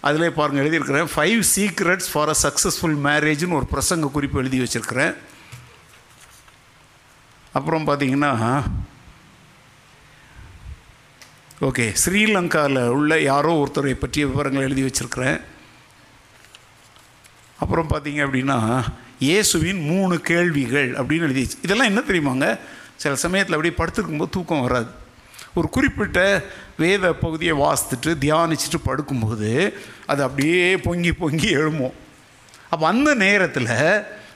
அதிலே பாருங்கள் எழுதியிருக்கிறேன், five secrets for a successful மேரேஜ்னு ஒரு பிரசங்க குறிப்பு எழுதி வச்சுருக்கிறேன். அப்புறம் பார்த்திங்கன்னா, ஓகே, ஸ்ரீலங்காவில் உள்ள யாரோ ஒருத்தரை பற்றிய விவரங்கள் எழுதி வச்சுருக்கிறேன். அப்புறம் பார்த்திங்க அப்படின்னா, இயேசுவின் மூணு கேள்விகள் அப்படின்னு எழுதி வச்சு. இதெல்லாம் என்ன தெரியுமாங்க, சில சமயத்தில் அப்படியே படுத்துருக்கும்போது தூக்கம் வராது. ஒரு குறிப்பிட்ட வேத பகுதியை வாசித்துட்டு தியானிச்சுட்டு படுக்கும்போது அது அப்படியே பொங்கி பொங்கி எழுமோ. அப்போ அந்த நேரத்தில்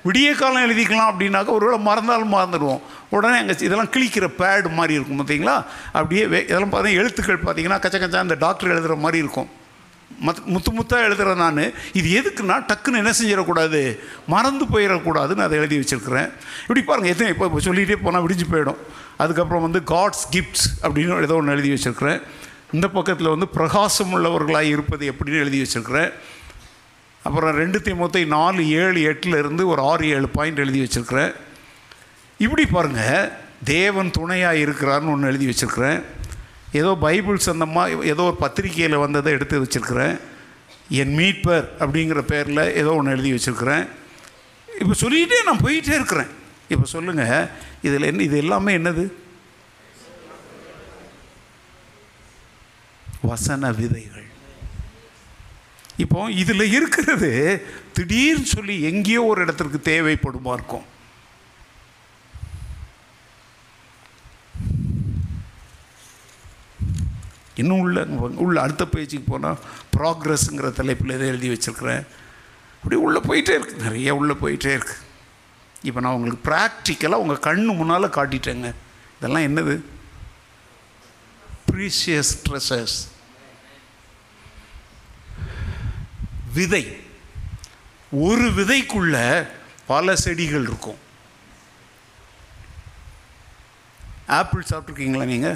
விடிய காலம் எழுதிக்கலாம் அப்படின்னாக்கா ஒருவேளை மறந்தாலும் மறந்துடுவோம். உடனே எங்கள் இதெல்லாம் கிளிக்கிற பேடு மாதிரி இருக்கும் பார்த்திங்களா, அப்படியே இதெல்லாம் பார்த்தீங்கன்னா எழுத்துக்கள் பார்த்திங்கன்னா கச்ச கச்சா அந்த டாக்டர் எழுதுகிற மாதிரி இருக்கும். மத் முத்து முத்தாக எழுதுகிறேன் நான். இது எதுக்குன்னா டக்குன்னு என்ன செஞ்சிடக்கூடாது, மறந்து போயிடக்கூடாதுன்னு அதை எழுதி வச்சுருக்கிறேன். இப்படி பாருங்கள், எத்தனை இப்போ இப்போ சொல்லிகிட்டே போனால் விடிஞ்சு போயிடும். அதுக்கப்புறம் வந்து காட்ஸ் கிஃப்ட்ஸ் அப்படின்னு ஏதோ ஒன்று எழுதி வச்சுருக்கிறேன். இந்த பக்கத்தில் வந்து பிரகாசம் உள்ளவர்களாக இருப்பது எப்படின்னு எழுதி வச்சுருக்கிறேன். அப்புறம் ரெண்டு தீமோத்தேயு நாலு ஏழு எட்டில் இருந்து ஒரு ஆறு ஏழு பாயிண்ட் எழுதி வச்சுருக்கிறேன். இப்படி பாருங்கள், தேவன் துணையாக இருக்கிறார்னு ஒன்று எழுதி வச்சுருக்கிறேன். ஏதோ பைபிள் சம்பந்தமாக ஏதோ ஒரு பத்திரிக்கையில் வந்ததை எடுத்து வச்சுருக்கிறேன். என் மீட்பர் அப்படிங்கிற பேரில் ஏதோ ஒன்று எழுதி வச்சுருக்கிறேன். இப்போ சொல்லிகிட்டே நான் போயிட்டே இருக்கிறேன். இப்போ சொல்லுங்கள், இதில் என்ன, இது எல்லாமே என்னது? வசன விதைகள். இப்போ இதில் இருக்கிறது திடீர்னு சொல்லி எங்கேயோ ஒரு இடத்திற்கு தேவைப்படுமா இருக்கும். இன்னும் உள்ள உள்ள அடுத்த பேஜுக்கு போனால் ப்ராக்ரஸ்ங்கிற தலைப்பில் இதை எழுதி வச்சுருக்கிறேன். அப்படி உள்ளே போயிட்டே இருக்குது, நிறைய உள்ளே போயிட்டே இருக்குது. இப்போ நான் உங்களுக்கு ப்ராக்டிக்கலாக உங்கள் கண்ணு முன்னால் காட்டிட்டேங்க. இதெல்லாம் என்னது? ப்ரீஷியஸ் ட்ரெஷர்ஸ், விதை. ஒரு விதைக்குள்ள பல செடிகள் இருக்கும். ஆப்பிள் சாப்பிட்ருக்கீங்களா நீங்கள்?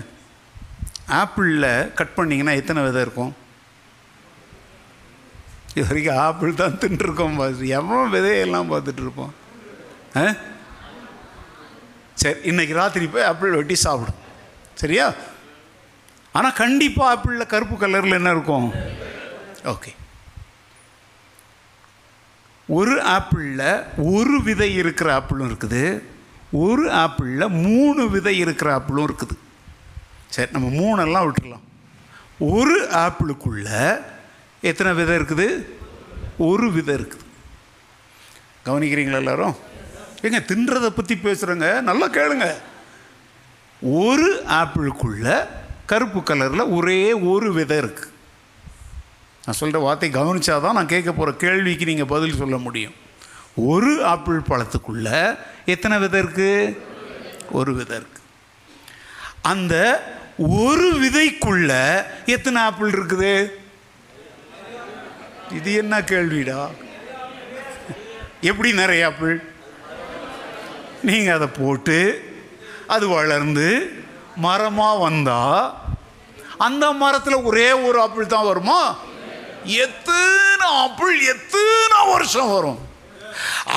ஆப்பிளில் கட் பண்ணிங்கன்னா எத்தனை விதை இருக்கும்? இது வரைக்கும் ஆப்பிள் தான் தின்றுருக்கோம், பார்த்து எவ்வளோ விதையெல்லாம் பார்த்துட்ருப்போம். ஆ சரி, இன்றைக்கி ராத்திரி போய் ஆப்பிள் வெட்டி சாப்பிடும், சரியா? ஆனால் கண்டிப்பாக ஆப்பிளில் கருப்பு கலரில் என்ன இருக்கும்? ஓகே, ஒரு ஆப்பிளில் ஒரு விதை இருக்கிற ஆப்பிளும் இருக்குது, ஒரு ஆப்பிளில் மூணு விதை இருக்கிற ஆப்பிளும் இருக்குது. சரி, நம்ம மூணெல்லாம் விட்டுடலாம். ஒரு ஆப்பிளுக்குள்ளே எத்தனை விதை இருக்குது? ஒரு விதை இருக்குது. கவனிக்கிறீங்களா எல்லோரும்? ஏங்க தின்றதை பற்றி பேசுகிறேங்க, நல்லா கேளுங்க. ஒரு ஆப்பிளுக்குள்ளே கருப்பு கலரில் ஒரே ஒரு விதை இருக்குது. நான் சொல்கிற வார்த்தை கவனித்தாதான் நான் கேட்க போகிற கேள்விக்கு நீங்கள் பதில் சொல்ல முடியும். ஒரு ஆப்பிள் பழத்துக்குள்ளே எத்தனை விதை இருக்குது? ஒரு விதை இருக்குது. அந்த ஒரு விதைக்குள்ளே எத்தனை ஆப்பிள் இருக்குது? இது என்ன கேள்விடா? எப்படி நிறைய ஆப்பிள்? நீங்கள் அதை போட்டு அது வளர்ந்து மரமாக வந்தால் அந்த மரத்தில் ஒரே ஒரு ஆப்பிள் தான் வருமா? எத்தனை ஆப்பிள் எத்தனை வருஷம் வரும்?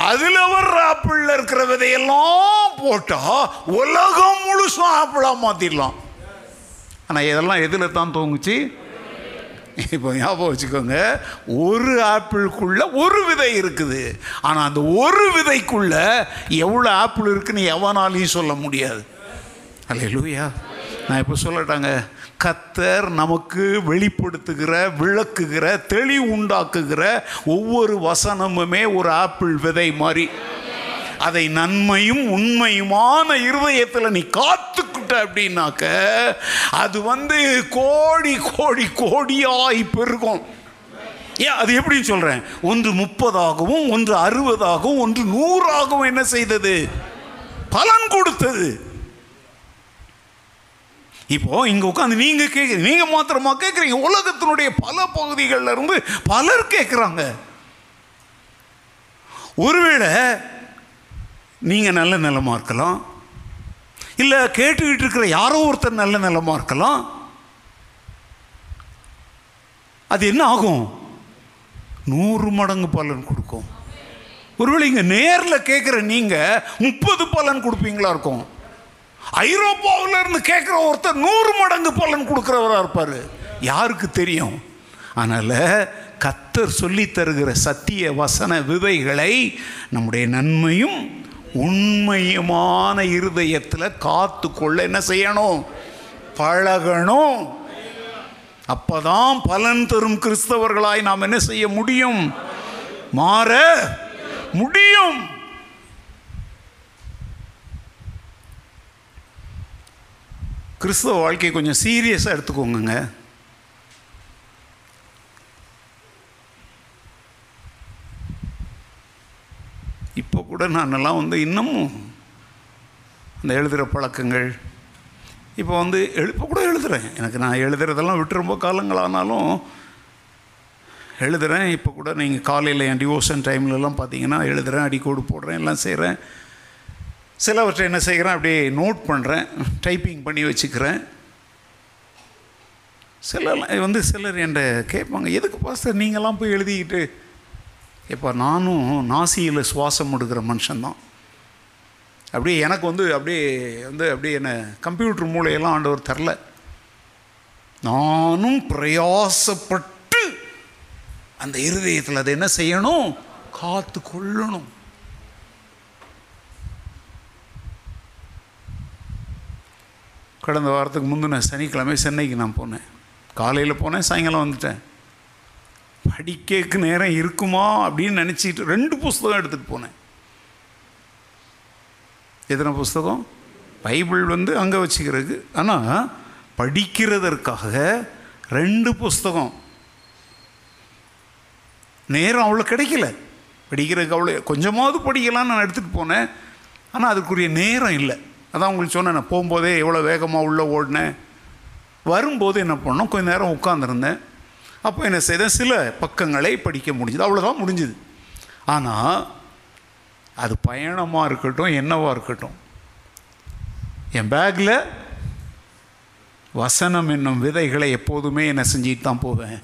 அதில் வர்ற ஆப்பிளில் இருக்கிற விதையெல்லாம் போட்டால் உலகம் முழுசும் ஆப்பிளாக மாற்றிடலாம். ஆனால் இதெல்லாம் எதில் தான் தூங்குச்சு? இப்போ ஞாபகம் வச்சுக்கோங்க, ஒரு ஆப்பிளுக்குள்ளே ஒரு விதை இருக்குது. ஆனால் அந்த ஒரு விதைக்குள்ளே எவ்வளோ ஆப்பிள் இருக்குன்னு எவனாலையும் சொல்ல முடியாது. அல்லேலூயா. நான் இப்போ சொல்லட்டாங்க, கர்த்தர் நமக்கு வெளிப்படுத்துகிற, விளக்குகிற, தெளிவு உண்டாக்குகிற ஒவ்வொரு வசனமுமே ஒரு ஆப்பிள் விதை மாதிரி. அதை நன்மையும் உண்மையுமான இருதயத்தில் நீ காத்துக்கிட்ட அப்படின்னாக்க அது வந்து கோடி கோடி கோடியாய் பெருகும். ஏன் அது எப்படின்னு சொல்கிறேன். ஒன்று முப்பதாகவும் ஒன்று அறுபதாகவும் ஒன்று நூறாகவும் என்ன செய்தது? பலன் கொடுத்தது. இப்போ இங்கே உட்காந்து நீங்கள் கேட்குறீங்க, நீங்கள் மாத்திரமா கேட்குறீங்க, உலகத்தினுடைய பல பகுதிகளில் இருந்து பலர் கேட்குறாங்க. ஒருவேளை நீங்கள் நல்ல நிலமாக இருக்கலாம், இல்லை கேட்டுக்கிட்டு இருக்கிற யாரோ ஒருத்தர் நல்ல நிலமாக இருக்கலாம். அது என்ன ஆகும்? நூறு மடங்கு பலன் கொடுக்கும். ஒருவேளை இங்கே நேரில் கேட்குற நீங்கள் முப்பது பலன் கொடுப்பீங்களா இருக்கும். ஐரோப்பாவில் இருந்து கேட்குற ஒருத்தர் நூறு மடங்கு பலன் கொடுக்குறவராக இருப்பார். யாருக்கு தெரியும்? அதனால் கர்த்தர் சொல்லி தருகிற சத்திய வசன விதைகளை நம்முடைய நன்மையும் உண்மையுமான இருதயத்தில் காத்து கொள்ள என்ன செய்யணும்? பழகணும். அப்போதான் பலன் தரும் கிறிஸ்தவர்களாய் நாம் என்ன செய்ய முடியும்? மாற முடியும். கிறிஸ்தவ வாழ்க்கையை கொஞ்சம் சீரியஸாக எடுத்துக்கோங்க. இப்போ கூட நானெல்லாம் வந்து இன்னமும் அந்த எழுதுகிற பழக்கங்கள் இப்போ வந்து எழுப்ப கூட எழுதுகிறேன். எனக்கு நான் எழுதுறதெல்லாம் விட்டு ரொம்ப காலங்களானாலும் எழுதுகிறேன். இப்போ கூட நீங்கள் காலையில் என் டிவோஷன் டைம்லலாம் பார்த்தீங்கன்னா எழுதுகிறேன், அடிக்கோடு போடுறேன், எல்லாம் செய்கிறேன். சிலவற்றை என்ன செய்கிறேன், அப்படியே நோட் பண்ணுறேன், டைப்பிங் பண்ணி வச்சுக்கிறேன். சிலலாம் வந்து சிலர் என்கிட்ட கேட்பாங்க, எதுக்கு பாஸ்டர் நீங்களாம் போய் எழுதிக்கிட்டு? எப்போ நானும் நாசியில் சுவாசம் எடுக்கிற மனுஷன்தான். அப்படியே எனக்கு வந்து அப்படியே வந்து அப்படியே என்ன கம்ப்யூட்டர் மூளையெல்லாம் ஆண்டவர் தரல. நானும் பிரயாசப்பட்டு அந்த இருதயத்தில் அதை என்ன செய்யணும்? காத்து கொள்ளணும். கடந்த வாரத்துக்கு முந்தின சனிக்கிழமை சென்னைக்கு நான் போனேன். காலையில் போனேன், சாயங்காலம் வந்துட்டேன். படிக்கக்கு நேரம் இருக்குமா அப்படின்னு நினச்சிட்டு ரெண்டு புஸ்தகம் எடுத்துகிட்டு போனேன். எத்தனை புஸ்தகம்? பைபிள் வந்து அங்கே வச்சுக்கிறதுக்கு. ஆனால் படிக்கிறதற்காக ரெண்டு புஸ்தகம். நேரம் அவ்வளோ கிடைக்கல படிக்கிறதுக்கு. அவ்வளோ கொஞ்சமாவது படிக்கலான்னு நான் எடுத்துகிட்டு போனேன். ஆனால் அதுக்குரிய நேரம் இல்லை. அதான் உங்களுக்கு சொன்னேன், நான் போகும்போதே எவ்வளோ வேகமாக உள்ளே ஓடினேன். வரும்போது என்ன பண்ணோம், கொஞ்சம் நேரம் உட்காந்துருந்தேன். அப்போ என்ன செய்தேன், சில பக்கங்களை படிக்க முடிஞ்சுது. அவ்வளோதான் முடிஞ்சுது. ஆனால் அது பயணமாக இருக்கட்டும் என்னவாக இருக்கட்டும், என் பேக்கில் வசனம் என்னும் விதைகளை எப்போதுமே என்ன செஞ்சுட்டு தான் போவேன்,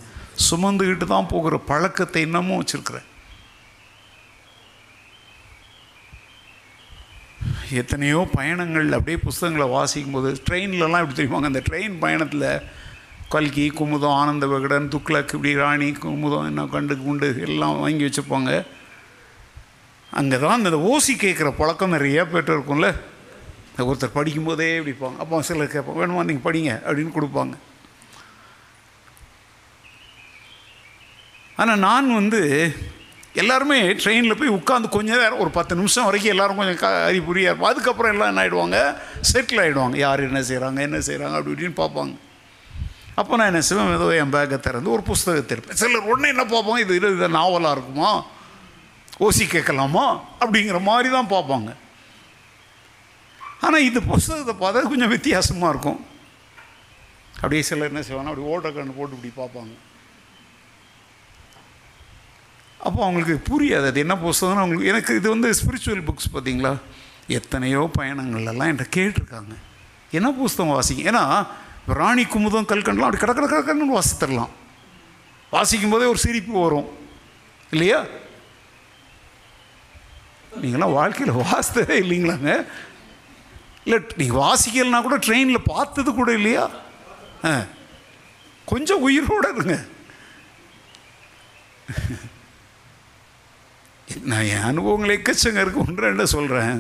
சுமந்துக்கிட்டு தான் போகிற பழக்கத்தை இன்னமும் வச்சுருக்கிறேன். எத்தனையோ பயணங்கள் அப்படியே புஸ்தகங்களை வாசிக்கும்போது, ட்ரெயின்லலாம் இப்படி தெரியுவாங்க, அந்த ட்ரெயின் பயணத்தில் கல்கி, குமுதம், ஆனந்த விகடன், துக்ளக், இப்படி ராணி, குமுதம், என்ன கண்டு குண்டு எல்லாம் வாங்கி வச்சுப்பாங்க. அங்கே தான் அந்த ஓசி கேட்குற பழக்கம் நிறையா பேர்ட்டு இருக்கும்ல. ஒருத்தர் படிக்கும்போதே இப்படிப்பாங்க. அப்போ சிலர் கேட்பாங்க, வேணுமா நீங்கள் படிங்க அப்படின்னு கொடுப்பாங்க. ஆனால் நான் வந்து எல்லாருமே ட்ரெயினில் போய் உட்காந்து கொஞ்சம் நேரம், ஒரு பத்து நிமிஷம் வரைக்கும் எல்லோரும் கொஞ்சம் க அறிபுரியாக இருப்போம். அதுக்கப்புறம் எல்லாம் என்ன ஆகிடுவாங்க, செட்டில் ஆகிடுவாங்க. யார் என்ன செய்கிறாங்க என்ன செய்கிறாங்க அப்படி இப்படின்னு பார்ப்பாங்க. அப்போ நான் என்ன செய்வேன், ஏதோ என் பேக்கை திறந்து ஒரு புஸ்தகத்தை இருப்பேன். சிலர் உடனே என்ன பார்ப்பாங்க, இது இது இதை நாவலாக இருக்குமா, ஓசி கேட்கலாமா அப்படிங்கிற மாதிரி தான் பார்ப்பாங்க. ஆனால் இந்த புஸ்தகத்தை பார்த்தா கொஞ்சம் வித்தியாசமாக இருக்கும். அப்படியே சிலர் என்ன செய்வாங்க, அப்படி ஓட்ட கண்ணு போட்டு இப்படி பார்ப்பாங்க. அப்போ அவங்களுக்கு புரியாது அது என்ன புஸ்தகம்னு. அவங்களுக்கு எனக்கு இது வந்து ஸ்பிரிச்சுவல் புக்ஸ் பார்த்தீங்களா, எத்தனையோ பயணங்கள்லாம் என்கிட்ட கேட்டிருக்காங்க, என்ன புஸ்தகம் வாசிங்க. ஏன்னா ராணி குமுதம் கல்கண்டெலாம் அப்படி கடற்கரை கடற்கரைன்னு வாசித்தரலாம். வாசிக்கும் போதே ஒரு சிரிப்பு வரும் இல்லையா? நீங்களாம் வாழ்க்கையில் வாசித்ததே இல்லைங்களாங்க. இல்லை நீங்கள் வாசிக்கலைன்னா கூட ட்ரெயினில் பார்த்தது கூட இல்லையா? ஆ, கொஞ்சம் உயிரோடு இருங்க. நான் என் அனுபவங்கள் எக்கச்சங்க இருக்கு, ஒன்று என்ன சொல்கிறேன்.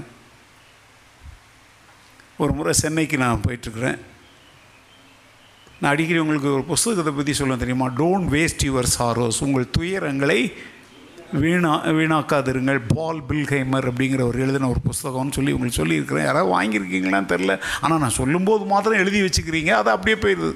ஒரு முறை சென்னைக்கு நான் போயிட்டுருக்குறேன். நான் அடிக்கடி உங்களுக்கு ஒரு புஸ்தகத்தை பற்றி சொல்ல தெரியுமா, டோன்ட் வேஸ்ட் யுவர் சாரோஸ், உங்கள் துயரங்களை வீணா வீணாக்காதிருங்கள், பால் பில்ஹைமர் அப்படிங்கிற ஒரு எழுதின ஒரு புஸ்தகம்னு சொல்லி உங்களுக்கு சொல்லியிருக்கிறேன். யாராவது வாங்கியிருக்கீங்களான்னு தெரில. ஆனால் நான் சொல்லும்போது மாத்திரம் எழுதி வச்சுக்கிறீங்க, அது அப்படியே போயிடுது.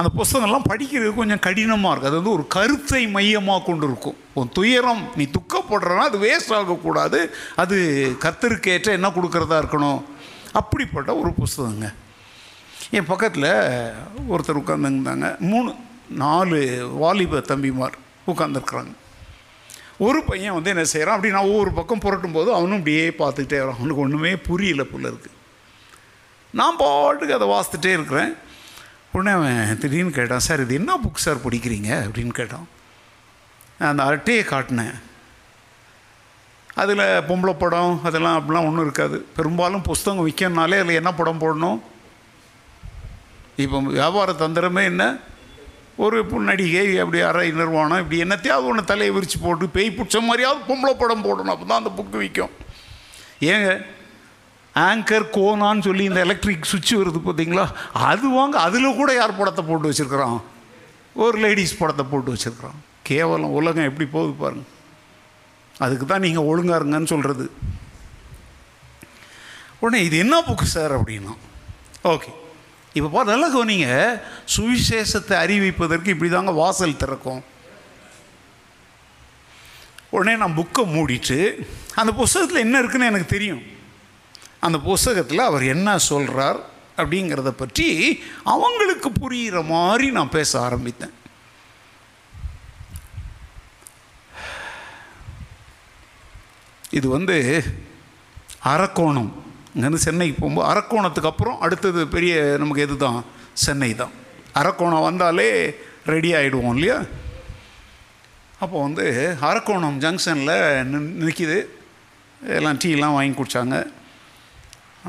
அந்த புஸ்தகம்லாம் படிக்கிறது கொஞ்சம் கடினமாக இருக்குது. அது வந்து ஒரு கருத்தை மையமாக கொண்டு இருக்கும். உன் துயரம் நீ துக்கப்படுறனா அது வேஸ்ட் ஆகக்கூடாது, அது கர்த்தருக்கேற்ற என்ன கொடுக்குறதா இருக்கணும். அப்படிப்பட்ட ஒரு புஸ்தகங்க. என் பக்கத்தில் ஒருத்தர் உட்காந்துருந்தாங்க, மூணு நாலு வாலிப தம்பிமார் உட்காந்துருக்குறாங்க. ஒரு பையன் வந்து என்ன செய்கிறான், அப்படி நான் ஒவ்வொரு பக்கம் புரட்டும் போது அவனும் இப்படியே பார்த்துக்கிட்டே வரான். அவனுக்கு ஒன்றுமே புரியல போல இருக்குது. நான் பாட்டுக்கு அதை வாசித்துட்டே இருக்கிறேன். உடனே அவன் திடீர்னு கேட்டான், சார் இது என்ன புக் சார் படிக்கிறீங்க அப்படின்னு கேட்டான். அந்த அரட்டையை காட்டினேன். அதில் பொம்பளை படம் அதெல்லாம் அப்படிலாம் ஒன்றும் இருக்காது. பெரும்பாலும் புஸ்தகம் விற்கணும்னாலே அதில் என்ன படம் போடணும், இப்போ வியாபார தந்திரமே என்ன, ஒரு நடிகை அப்படி அரை நிர்வாணம் இப்படி என்னத்தையாவது ஒன்று தலையை விரித்து போட்டு பேய் பிடிச்ச மாதிரியாவது பொம்பளை படம் போடணும், அப்போ தான் அந்த புக்கு விற்கும். ஏங்க ஆங்கர் கோனான்னு சொல்லி இந்த எலக்ட்ரிக் சுவிட்சு வருது பார்த்தீங்களா, அது வாங்க அதில் கூட யார் படத்தை போட்டு வச்சுருக்குறான், ஒரு லேடிஸ் படத்தை போட்டு வச்சுருக்குறான். கேவலம், உலகம் எப்படி போகுது பாருங்கள். அதுக்கு தான் நீங்கள் ஒழுங்காக இருங்கன்னு சொல்கிறது. உடனே இது என்ன புக்கு சார் அப்படின்னா, ஓகே இப்போ பார்த்து நல்லா கவனிங்க, சுவிசேஷத்தை அறிவிப்பதற்கு இப்படி தாங்க வாசல் திறக்கும். உடனே நான் புக்கை மூடிட்டு, அந்த புஸ்தகத்தில் என்ன இருக்குன்னு எனக்கு தெரியும், அந்த புஸ்தகத்தில் அவர் என்ன சொல்கிறார் அப்படிங்கிறத பற்றி அவங்களுக்கு புரிகிற மாதிரி நான் பேச ஆரம்பித்தேன். இது வந்து அரக்கோணம். இங்கேருந்து சென்னைக்கு போகும்போது அரக்கோணத்துக்கு அப்புறம் அடுத்தது பெரிய நமக்கு எது தான், சென்னை தான். அரக்கோணம் வந்தாலே ரெடி ஆகிடுவோம் இல்லையா? அப்போ வந்து அரக்கோணம் ஜங்ஷனில் நிற்கிது. எல்லாம் டீலாம் வாங்கி குடித்தாங்க.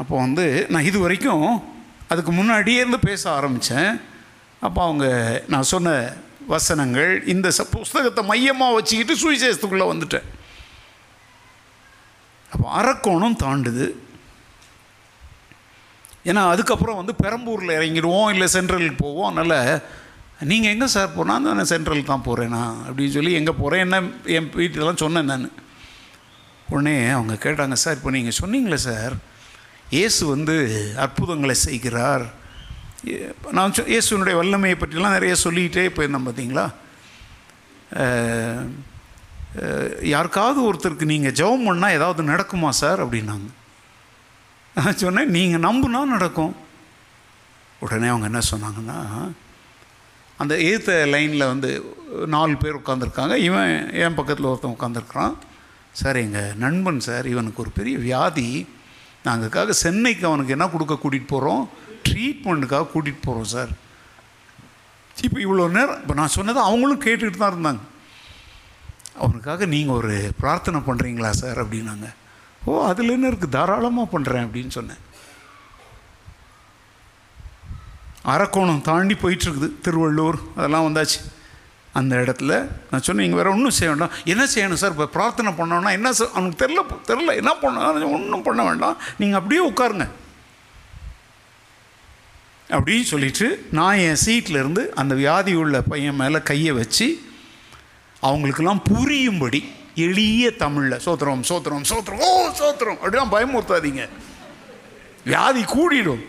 அப்போ வந்து நான் இது வரைக்கும் அதுக்கு முன்னாடியே இருந்து பேச ஆரம்பித்தேன். அப்போ அவங்க நான் சொன்ன வசனங்கள் இந்த புஸ்தகத்தை மையமாக வச்சுக்கிட்டு சுவிசேஷத்துக்குள்ளே வந்துட்டேன். அப்போ அரக்கோணம் தாண்டுது. ஏன்னா அதுக்கப்புறம் வந்து பெரம்பூரில் இறங்கிடுவோம் இல்லை சென்ட்ரலுக்கு போவோம். அதனால் நீங்கள் எங்கே சார் போனால் நான் சென்ட்ரல் தான் போகிறேண்ணா அப்படின்னு சொல்லி எங்கே போகிறேன் என்ன என் வீட்டிலலாம் சொன்னேன் நான். உடனே அவங்க கேட்டாங்க, சார் இப்போ நீங்கள் சொன்னீங்களே சார் இயேசு வந்து அற்புதங்களை செய்கிறார், நான் சொ இயேசுனுடைய வல்லமையை பற்றிலாம் நிறைய சொல்லிக்கிட்டே போயிருந்தேன் பார்த்தீங்களா. யாருக்காவது ஒருத்தருக்கு நீங்கள் ஜெபம் பண்ணால் ஏதாவது நடக்குமா சார் அப்படின்னாங்க. நான் சொன்னேன், நீங்கள் நம்புனா நடக்கும். உடனே அவங்க என்ன சொன்னாங்கன்னா, அந்த ஏற்ற லைனில் வந்து நாலு பேர் உட்காந்துருக்காங்க, இவன் என் பக்கத்தில் ஒருத்தன் உட்காந்துருக்குறான். சார் எங்கள் நண்பன் சார், இவனுக்கு ஒரு பெரிய வியாதி, நாங்கள்க்காக சென்னைக்கு அவனுக்கு என்ன கொடுக்க கூட்டிகிட்டு போகிறோம், ட்ரீட்மெண்ட்டுக்காக கூட்டிகிட்டு போகிறோம் சார். இப்போ இவ்வளோ நேரம் இப்போ நான் சொன்னதை அவங்களும் கேட்டுக்கிட்டு தான் இருந்தாங்க. அவனுக்காக நீங்கள் ஒரு பிரார்த்தனை பண்ணுறீங்களா சார் அப்படின்னாங்க. ஓ, அதில் என்ன இருக்குது, தாராளமாக பண்ணுறேன் அப்படின்னு சொன்னேன். அரக்கோணம் தாண்டி போயிட்டுருக்குது, திருவள்ளூர் அதெல்லாம் வந்தாச்சு. அந்த இடத்துல நான் சொன்னேன், நீங்கள் வேறு ஒன்றும் செய்ய வேண்டாம், என்ன செய்யணும் சார் இப்போ பிரார்த்தனை பண்ணோன்னா என்ன சார் அவனுக்கு தெரில தெரில என்ன பண்ண, ஒன்றும் பண்ண வேண்டாம், நீங்கள் அப்படியே உட்காருங்க அப்படின்னு சொல்லிட்டு நான் என் சீட்டிலேருந்து அந்த வியாதி உள்ள பையன் மேலே கையை வச்சு அவங்களுக்கெல்லாம் புரியும்படி எளிய தமிழில் சோத்திரம் சோத்திரம் சோத்திரம் ஓ சோத்திரம் அப்படிலாம் பயமுறுத்தாதீங்க, வியாதி கூடிடும்.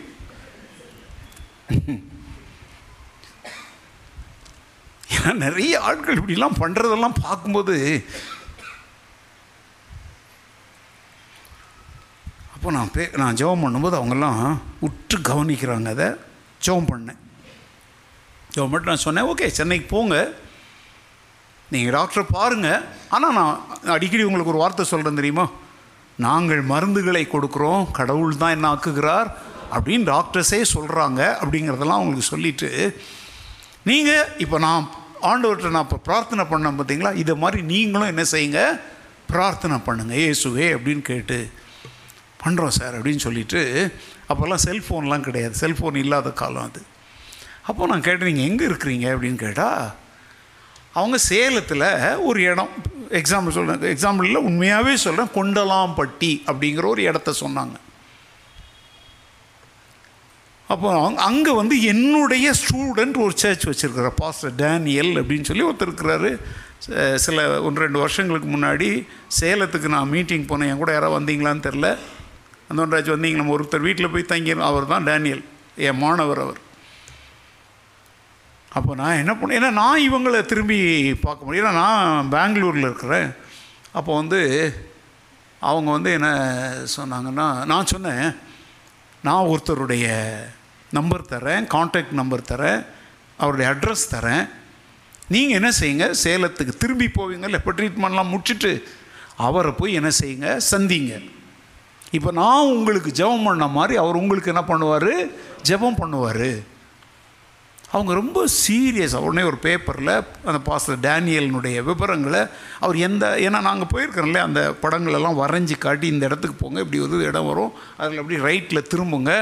ஏன்னா நிறைய ஆட்கள் இப்படிலாம் பண்ணுறதெல்லாம் பார்க்கும்போது அப்போ நான் பே நான் ஜெபம் பண்ணும்போது அவங்கெல்லாம் உற்று கவனிக்கிறாங்க. அதை ஜெபம் பண்ணேன், ஜெபம் பண்ணிட்டு நான் சொன்னேன், ஓகே சென்னைக்கு போங்க, நீங்கள் டாக்டரை பாருங்கள், ஆனால் நான் அடிக்கடி உங்களுக்கு ஒரு வார்த்தை சொல்கிறேன் தெரியுமா, நாங்கள் மருந்துகளை கொடுக்குறோம், கடவுள் தான் என்ன ஆக்குகிறார் அப்படின்னு டாக்டர்ஸே சொல்கிறாங்க அப்படிங்கிறதெல்லாம் அவங்களுக்கு சொல்லிவிட்டு, நீங்கள் இப்போ நான் ஆண்டவர்கிட்ட நான் இப்போ பிரார்த்தனை பண்ணேன் பார்த்தீங்களா, இதை மாதிரி நீங்களும் என்ன செய்யுங்க, பிரார்த்தனை பண்ணுங்கள் இயேசுவே அப்படின்னு கேட்டு பண்ணுறோம் சார் அப்படின்னு சொல்லிவிட்டு. அப்போல்லாம் செல்ஃபோன்லாம் கிடையாது, செல்ஃபோன் இல்லாத காலம் அது. அப்போ நான் கேட்டேன், நீங்கள் எங்கே இருக்கிறீங்க அப்படின்னு கேட்டால், அவங்க சேலத்தில் ஒரு இடம், எக்ஸாம்பிள் சொல்கிறேன், எக்ஸாம்பிளில் உண்மையாகவே சொல்கிறேன், கொண்டலாம்பட்டி அப்படிங்கிற ஒரு இடத்த சொன்னாங்க. அப்போ அவங்க அங்கே வந்து என்னுடைய ஸ்டூடெண்ட் ஒரு சர்ச் வச்சுருக்கிறார், பாஸ்டர் டேனியல் அப்படின்னு சொல்லி ஒருத்தர் இருக்கிறாரு. சில ஒன்று ரெண்டு வருஷங்களுக்கு முன்னாடி சேலத்துக்கு நான் மீட்டிங் போனேன், என் கூட யாராவது வந்தீங்களான்னு தெரில, அந்த ஒன்றாச்சும் வந்தீங்க, நம்ம ஒருத்தர் வீட்டில் போய் தங்கிடும், அவர் தான் டேனியல், என் மாணவர் அவர். அப்போ நான் என்ன பண்ணேன், ஏன்னா நான் இவங்களை திரும்பி பார்க்க முடியும், ஏன்னா நான் பெங்களூரில் இருக்கிறேன். அப்போ வந்து அவங்க வந்து என்ன சொன்னாங்கன்னா, நான் சொன்னேன், நான் ஒருத்தருடைய நம்பர் தரேன், கான்டாக்ட் நம்பர் தரேன், அவருடைய அட்ரஸ் தரேன், நீங்கள் என்ன செய்யுங்க, சேலத்துக்கு திரும்பி போவீங்கல்ல இப்போ ட்ரீட்மெண்ட்லாம் முடிச்சுட்டு, அவரை போய் என்ன செய்யுங்க, சந்திங்க. இப்போ நான் உங்களுக்கு ஜெபம் பண்ண மாதிரி அவர் உங்களுக்கு என்ன பண்ணுவார், ஜெபம் பண்ணுவார். அவங்க ரொம்ப சீரியஸாக உடனே ஒரு பேப்பரில் அந்த பாஸ்டர் டேனியலினுடைய விவரங்களை அவர் எந்த, ஏன்னா நாங்கள் போயிருக்கிறோம்ல, அந்த படங்களெல்லாம் வரைஞ்சி காட்டி இந்த இடத்துக்கு போங்க, இப்படி ஒரு இடம் வரும், அதில் அப்படி ரைட்டில் திரும்புங்க,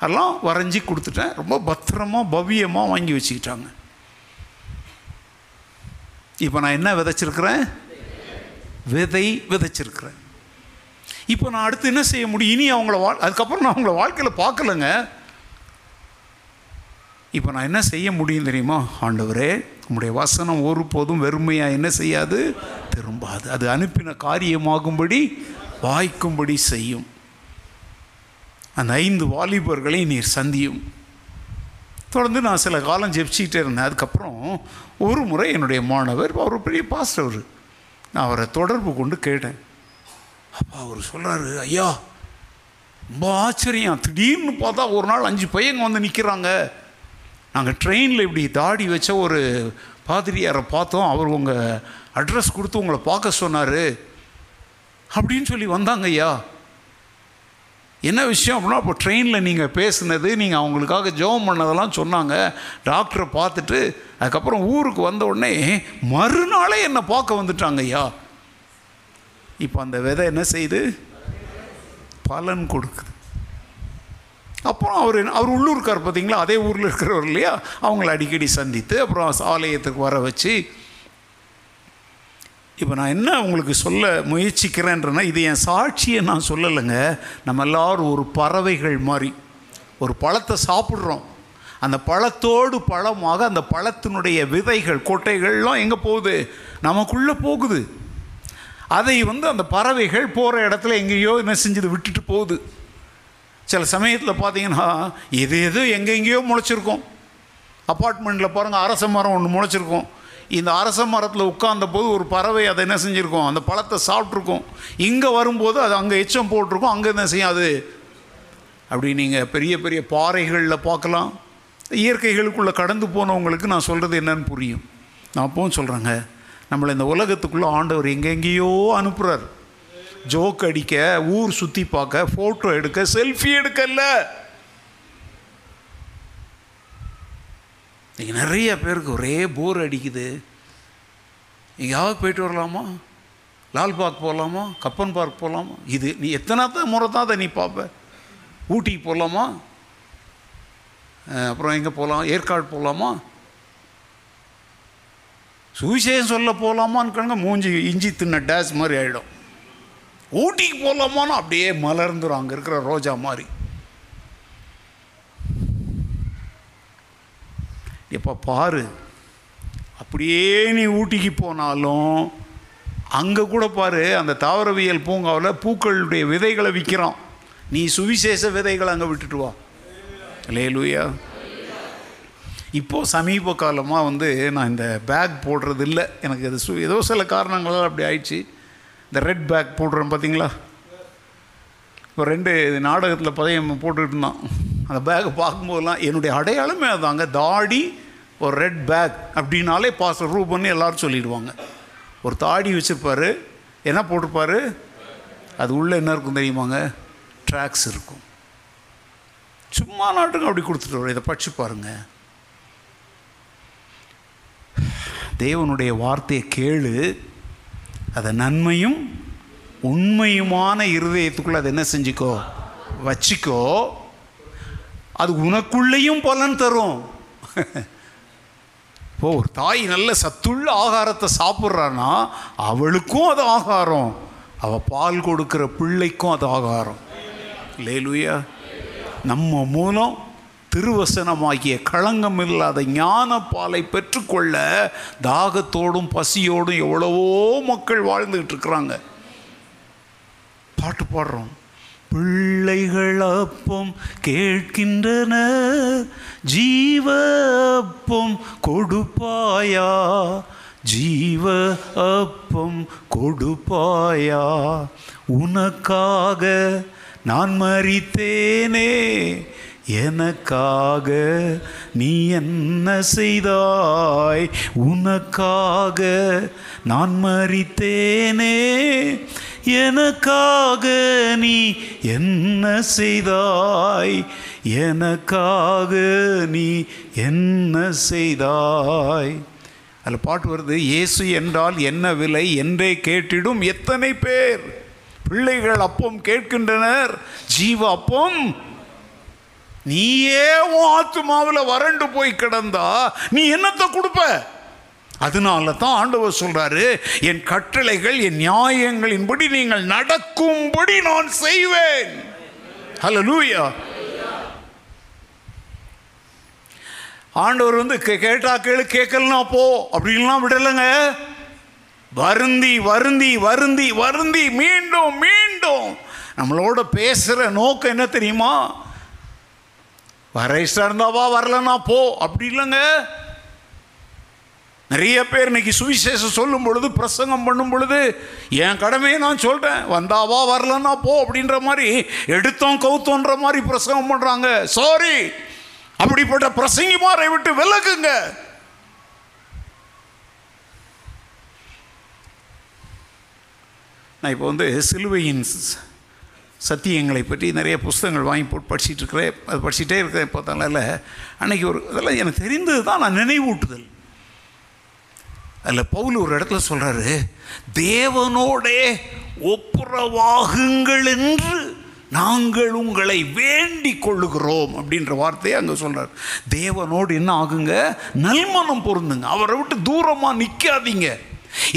அதெல்லாம் வரைஞ்சி கொடுத்துட்டேன். ரொம்ப பத்திரமாக பவ்யமாக வாங்கி வச்சுக்கிட்டாங்க. இப்போ நான் என்ன விதைச்சிருக்கிறேன், விதை விதைச்சிருக்கிறேன். இப்போ நான் அடுத்து என்ன செய்ய முடியும், இனி அவங்கள வா அதுக்கப்புறம் நான் அவங்கள வாழ்க்கையில் பார்க்கலைங்க, இப்போ நான் என்ன செய்ய முடியும் தெரியுமா, ஆண்டவரே உம்முடைய வசனம் ஒருபோதும் வெறுமையாக என்ன செய்யாது, திரும்பாது, அது அனுப்பின காரியமாகும்படி வாய்க்கும்படி செய்யும். அந்த ஐந்து வாலிபர்களை நீர் சந்தியும். தொடர்ந்து நான் சில காலம் ஜெபிச்சுக்கிட்டே இருந்தேன். அதுக்கப்புறம் ஒரு முறை என்னுடைய மாணவர், அவர் பெரிய பாஸ்டர், நான் அவரை தொடர்பு கொண்டு கேட்டேன். அப்பா அவர் சொல்கிறாரு, ஐயா ரொம்ப ஆச்சரியம், திடீர்னு பார்த்தா ஒரு நாள் அஞ்சு பையங்க வந்து நிற்கிறாங்க, நாங்கள் ட்ரெயினில் இப்படி தாடி வச்ச ஒரு பாதிரியாரை பார்த்தோம், அவர் உங்கள் அட்ரஸ் கொடுத்து உங்களை பார்க்க சொன்னார் அப்படின்னு சொல்லி வந்தாங்க ஐயா. என்ன விஷயம் அப்படின்னா, அப்போ ட்ரெயினில் நீங்கள் பேசுனது, நீங்கள் அவங்களுக்காக ஜெபம் பண்ணதெல்லாம் சொன்னாங்க, டாக்டரை பார்த்துட்டு அதுக்கப்புறம் ஊருக்கு வந்த உடனே மறுநாளே என்னை பார்க்க வந்துட்டாங்க ஐயா. இப்போ அந்த விதை என்ன செய்யுது, பலன் கொடுக்குது. அப்புறம் அவர் அவர் உள்ளூர்க்கார் பார்த்தீங்களா, அதே ஊரில் இருக்கிறவர் இல்லையா, அவங்கள அடிக்கடி சந்தித்து அப்புறம் ஆலயத்துக்கு வர வச்சு. இப்போ நான் என்ன உங்களுக்கு சொல்ல முயற்சிக்கிறேன்றேன்னா, இது என் சாட்சியை நான் சொல்லலைங்க, நம்ம எல்லோரும் ஒரு பறவைகள் மாதிரி ஒரு பழத்தை சாப்பிட்றோம், அந்த பழத்தோடு பழமாக அந்த பழத்தினுடைய விதைகள் கொட்டைகள்லாம் எங்கே போகுது? நமக்குள்ளே போகுது. அதை வந்து அந்த பறவைகள் போகிற இடத்துல எங்கேயோ என்ன செஞ்சது விட்டுட்டு போகுது. சில சமயத்தில் பார்த்தீங்கன்னா எது எது எங்கெங்கேயோ முளைச்சிருக்கோம். அப்பார்ட்மெண்ட்டில் பாருங்கள், அரச மரம் ஒன்று முளைச்சிருக்கோம். இந்த அரச மரத்தில் உட்கார்ந்த போது ஒரு பறவை அதை என்ன செஞ்சுருக்கோம்? அந்த பழத்தை சாப்பிட்ருக்கோம். இங்கே வரும்போது அது அங்கே எச்சம் போட்டிருக்கோம். அங்கே என்ன செய்யும் அது? அப்படி நீங்கள் பெரிய பெரிய பாறைகளில் பார்க்கலாம். இயற்கைகளுக்குள்ளே கடந்து போனவங்களுக்கு நான் சொல்கிறது என்னன்னு புரியும். நான் அப்பவும் சொல்கிறேங்க, நம்மளை இந்த உலகத்துக்குள்ளே ஆண்டவர் எங்கெங்கேயோ அனுப்புகிறார். ஜோக் அடிக்க, ஊர் சுற்றி பார்க்க, ஃபோட்டோ எடுக்க, செல்ஃபி எடுக்கல. இங்கே நிறைய பேருக்கு ஒரே போர் அடிக்குது. எங்கேயாவது போயிட்டு வரலாமா? லால் பார்க் போகலாமா? கப்பன் பார்க் போகலாமா? இது நீ எத்தனாத்த முறை தான் அதை நீ பார்ப்ப. ஊட்டிக்கு போகலாமா? அப்புறம் எங்கே போகலாம்? ஏற்காடு போகலாமா? சுவிசேஷம் சொல்ல போகலாமான்னு கேளுங்க, மூஞ்சி இஞ்சி தின்ன டேஸ் மாதிரி ஆகிடும். ஊட்டிக்கு போகலாமான்னு அப்படியே மலர்ந்துடும், அங்கே இருக்கிற ரோஜா மாதிரி. எப்போ பாரு, அப்படியே நீ ஊட்டிக்கு போனாலும் அங்கே கூட பாரு, அந்த தாவரவியல் பூங்காவில் பூக்களுடைய விதைகளை விற்கிறான். நீ சுவிசேஷ விதைகளை அங்கே விட்டுட்டு வா. லேலூயா. இப்போது சமீப காலமாக வந்து நான் இந்த பேக் போடுறது இல்லை. எனக்கு அது சு ஏதோ சில காரணங்களால் அப்படி ஆயிடுச்சு. இந்த ரெட் பேக் போடுறேன் பார்த்தீங்களா? இப்போ ரெண்டு நாடகத்தில் பதவியம் போட்டுக்கிட்டு இருந்தான். அந்த பேக்கை பார்க்கும்போதெல்லாம் என்னுடைய அடையாளமே அதாங்க. தாடி ஒரு ரெட் பேக் அப்படின்னாலே பாஸ்டர் ரூபன்னு எல்லோரும் சொல்லிடுவாங்க. ஒரு தாடி வச்சுருப்பார், என்ன போட்டிருப்பார், அது உள்ளே என்ன இருக்கும் தெரியுமாங்க? ட்ராக்ஸ் இருக்கும். சும்மா நாட்டுக்கு அப்படி கொடுத்துட்டு வரோம். இதை படித்து பாருங்கள். தேவனுடைய வார்த்தையை கேளு, அதை நன்மையும் உண்மையுமான இருதயத்துக்குள்ளே அதை என்ன செஞ்சுக்கோ, வச்சுக்கோ. அது உனக்குள்ளேயும் பலன் தரும். இப்போ ஒரு தாய் நல்ல சத்துள்ள ஆகாரத்தை சாப்பிட்றான்னா அவளுக்கும் அது ஆகாரம், அவள் பால் கொடுக்குற பிள்ளைக்கும் அது ஆகாரம். லேலூயா. நம்ம மூலம் திருவசனமாகிய களங்கம் இல்லாத ஞான பாலை பெற்றுக்கொள்ள தாகத்தோடும் பசியோடும் எவ்வளவோ மக்கள் வாழ்ந்துக்கிட்டு இருக்கிறாங்க. பாட்டு பாடுறோம். பிள்ளைகள் அப்பம் கேட்கின்றன, ஜீவ அப்பம் கொடுப்பாயா, ஜீவ அப்பம் கொடுப்பாயா, உனக்காக நான் மரித்தேனே, எனக்காக நீ என்ன செய்தாய், உனக்காக நான் மரித்தேனே, எனக்காக நீ என்ன செய்தாய், எனக்காக நீ என்ன செய்தாய். அதில் பாட்டு வருது, இயேசு என்றால் என்ன விலை என்றே கேட்டிடும் எத்தனை பேர், பிள்ளைகள் அப்பம் கேட்கின்றனர், ஜீவ அப்பம். நீயே உன் ஆத்துமாவில் வறண்டு போய் கிடந்தா நீ என்னத்தை கொடுப்ப? அதனால தான் ஆண்டவர் சொல்றாரு, என் கட்டளைகள் என் நியாயங்களின்படி நீங்கள் நடக்கும்படி நான் செய்வேன். ஹல்லேலூயா. ஆண்டவர் வந்து கேட்டா கேளு, கேட்கலனா போ அப்படின்லாம் விடலைங்க. வருந்தி வருந்தி வருந்தி வருந்தி மீண்டும் மீண்டும் நம்மளோட பேசுகிற நோக்கம் என்ன தெரியுமா? வர இஷ்டம் இருந்தாவா, வரலன்னா போ அப்படி இல்லைங்க. நிறைய பேர் இன்னைக்கு சுவிசேஷம் சொல்லும் பொழுது, பிரசங்கம் பண்ணும் பொழுது, என் கடமையை நான் சொல்கிறேன், வந்தாவா வரலன்னா போ அப்படின்ற மாதிரி, எடுத்தோம் கவுத்தோன்ற மாதிரி பிரசங்கம் பண்ணுறாங்க. சாரி, அப்படிப்பட்ட பிரசங்கிமாரை விட்டு விலகுங்க. நான் இப்போ வந்து சிலுவையின் சத்தியங்களை பற்றி நிறைய புஸ்தகங்கள் வாங்கி போட்டு படிச்சுட்டு இருக்கிறேன். அது படிச்சுட்டே இருக்கிறேன். பார்த்தால அன்றைக்கி ஒரு அதெல்லாம் எனக்கு தெரிந்தது தான் நான் நினைவூட்டுதல். அதில் பவுல் ஒரு இடத்துல சொல்கிறாரு, தேவனோடே ஒப்புரவாகுங்கள் என்று நாங்கள் உங்களை வேண்டி கொள்ளுகிறோம் அப்படின்ற வார்த்தையை அங்கே சொல்கிறார். தேவனோடு என்ன ஆகுங்க? நல்மனம் பொருந்துங்க. அவரை விட்டு தூரமாக நிற்காதீங்க.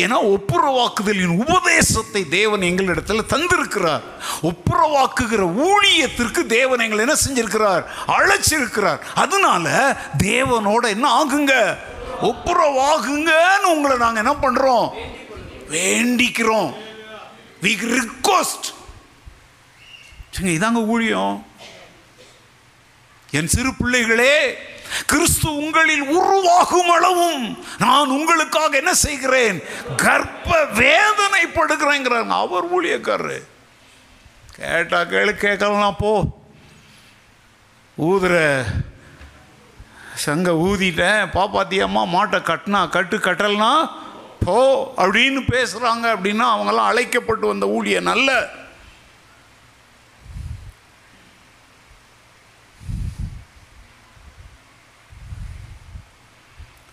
ஏன்னா ஒப்புரவாக்குதலின் உபதேசத்தை தேவன் எங்களிடத்தில் தந்திருக்கிறார். ஒப்புரவாக்குகிற ஊழியத்திற்கு தேவன் எங்களை என்ன செஞ்சிருக்கிறார்? அழைச்சிருக்கிறார். அதனால தேவனோட என்ன ஆகுங்க, ஒப்புரவாகுங்கன்னு உங்களை நாங்கள் என்ன பண்றோம்? வேண்டிக்கிறோம். We request. இதாங்க ஊழியம். என் சிறு பிள்ளைகளே, கிறிஸ்து உங்களில் உருவாகும் அளவும் நான் உங்களுக்காக என்ன செய்கிறேன்? கர்ப்ப வேதனைப்படுகிறேங்கிறாங்க. அவர் ஊழியக்காரரு. கேட்டா கேளு, கேட்கலாம் போ. ஊதுற சங்க ஊதிட்டேன், பாப்பாத்தியம்மா மாட்டை கட்டினா கட்டு, கட்டலைனா போ அப்படின்னு பேசுகிறாங்க. அப்படின்னா அவங்கெல்லாம் அழைக்கப்பட்டு வந்த ஊழிய நல்ல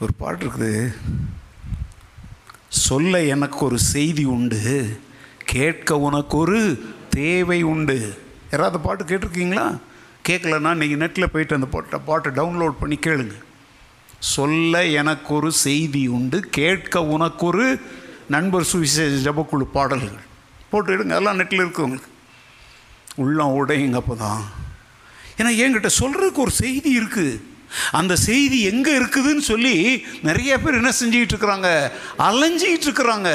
ஒரு பாட்டு இருக்குது, சொல்ல எனக்கு ஒரு செய்தி உண்டு, கேட்க உனக்கு ஒரு தேவை உண்டு. யாராவது பாட்டு கேட்டிருக்கீங்களா? கேட்கலன்னா இன்றைக்கி நெட்டில் போயிட்டு அந்த பாட்டை பாட்டை டவுன்லோட் பண்ணி கேளுங்க. சொல்ல எனக்கு ஒரு செய்தி உண்டு, கேட்க உனக்கு ஒரு நண்பர் சுவிசேஷ ஜபக்குழு பாடல்கள் போட்டு எடுங்க. அதெல்லாம் நெட்டில் இருக்கவங்களுக்கு உள்ளம் உடையுங்க. அப்போ தான் ஏன்னா என்கிட்ட சொல்கிறதுக்கு ஒரு செய்தி இருக்குது, அந்த செய்தி எங்கே இருக்குதுன்னு சொல்லி நிறைய பேர் என்ன செஞ்சுக்கிட்டு இருக்கிறாங்க? அலைஞ்சிக்கிட்டு இருக்கிறாங்க.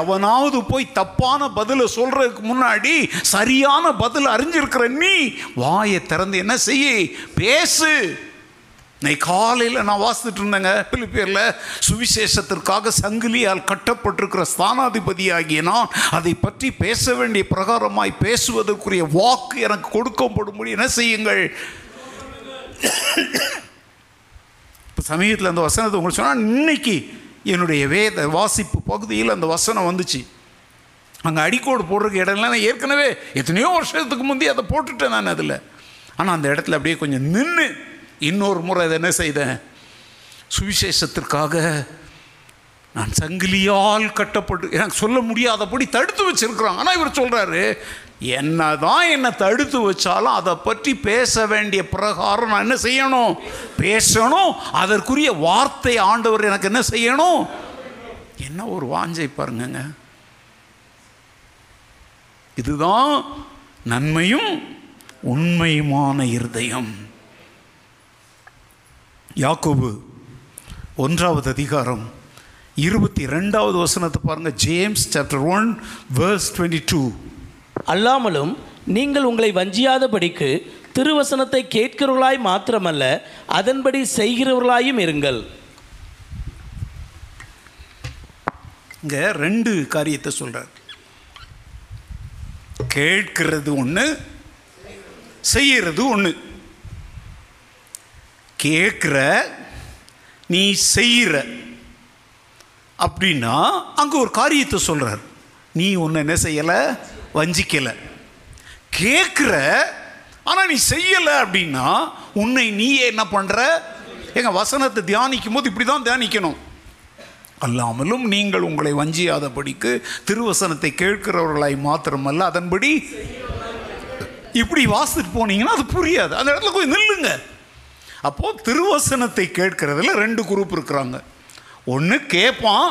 எவனாவது போய் தப்பான பதிலை சொல்கிறதுக்கு முன்னாடி சரியான பதில் அறிஞ்சிருக்கிற நீ வாயை திறந்து என்ன செய்ய பேசு. இன்னைக்கு காலையில் நான் வாசித்துட்டு இருந்தேங்க, பிலிப்பியரில் சுவிசேஷத்திற்காக சங்கிலியால் கட்டப்பட்டிருக்கிற ஸ்தானாதிபதி ஆகிய நான் அதை பற்றி பேச வேண்டிய பிரகாரமாய் பேசுவதற்குரிய வாக்கு எனக்கு கொடுக்கப்படும்படி என்ன செய்யுங்கள். இப்போ சமீபத்தில் அந்த வசனத்தை உங்களுக்கு சொன்னால், இன்னைக்கு என்னுடைய வேத வாசிப்பு பகுதியில் அந்த வசனம் வந்துச்சு. அங்கே அடிக்கோடு போடுறதுக்கு இடம் இல்லை, நான் ஏற்கனவே எத்தனையோ வருஷத்துக்கு முந்தைய அதை போட்டுட்டேன் நான் அதில். ஆனால் அந்த இடத்துல அப்படியே கொஞ்சம் நின்று இன்னொரு முறை அதை என்ன செய்தேன், சுவிசேஷத்திற்காக நான் சங்கிலியால் கட்டப்பட்டு எனக்கு சொல்ல முடியாதபடி தடுத்து வச்சுருக்குறாங்க. ஆனால் இவர் சொல்கிறாரு, என்ன தான் என்னை தடுத்து வச்சாலும் அதை பற்றி பேச வேண்டிய பிரகாரம் நான் என்ன செய்யணும்? பேசணும். அதற்குரிய வார்த்தை ஆண்டவர் எனக்கு என்ன செய்யணும்? என்ன ஒரு வாஞ்சை பாருங்க. இதுதான் நன்மையும் உண்மையுமான இருதயம். யாக்கோபு ஒன்றாவது அதிகாரம் இருபத்தி ரெண்டாவது வசனத்தை பாருங்கள். James chapter one verse twenty two. அல்லாமலும் நீங்கள் உங்களை வஞ்சியாதபடிக்கு திருவசனத்தை கேட்கிறவர்களாய் மாத்திரமல்ல அதன்படி செய்கிறவர்களாயும் இருங்கள். இங்கே ரெண்டு காரியத்தை சொல்கிறார். கேட்கிறது ஒன்று, செய்கிறது ஒன்று. கேட்குற நீ செய்கிற அப்படின்னா அங்கே ஒரு காரியத்தை சொல்கிறார். நீ ஒன்று என்ன செய்யலை, வஞ்சிக்கலை. கேட்குற ஆனால் நீ செய்யலை அப்படின்னா உன்னை நீயே என்ன பண்ணுற? எங்கள் வசனத்தை தியானிக்கும் போது இப்படி தான் தியானிக்கணும். அல்லாமலும் நீங்கள் உங்களை வஞ்சியாதபடிக்கு திருவசனத்தை கேட்கிறவர்களாய் மாத்திரமல்ல அதன்படி. இப்படி வாசிட்டு போனீங்கன்னா அது புரியாது. அந்த இடத்துல போய் நில்லுங்க. அப்போது திருவசனத்தை கேட்கிறதுல ரெண்டு குரூப் இருக்கிறாங்க. ஒன்று கேட்பான்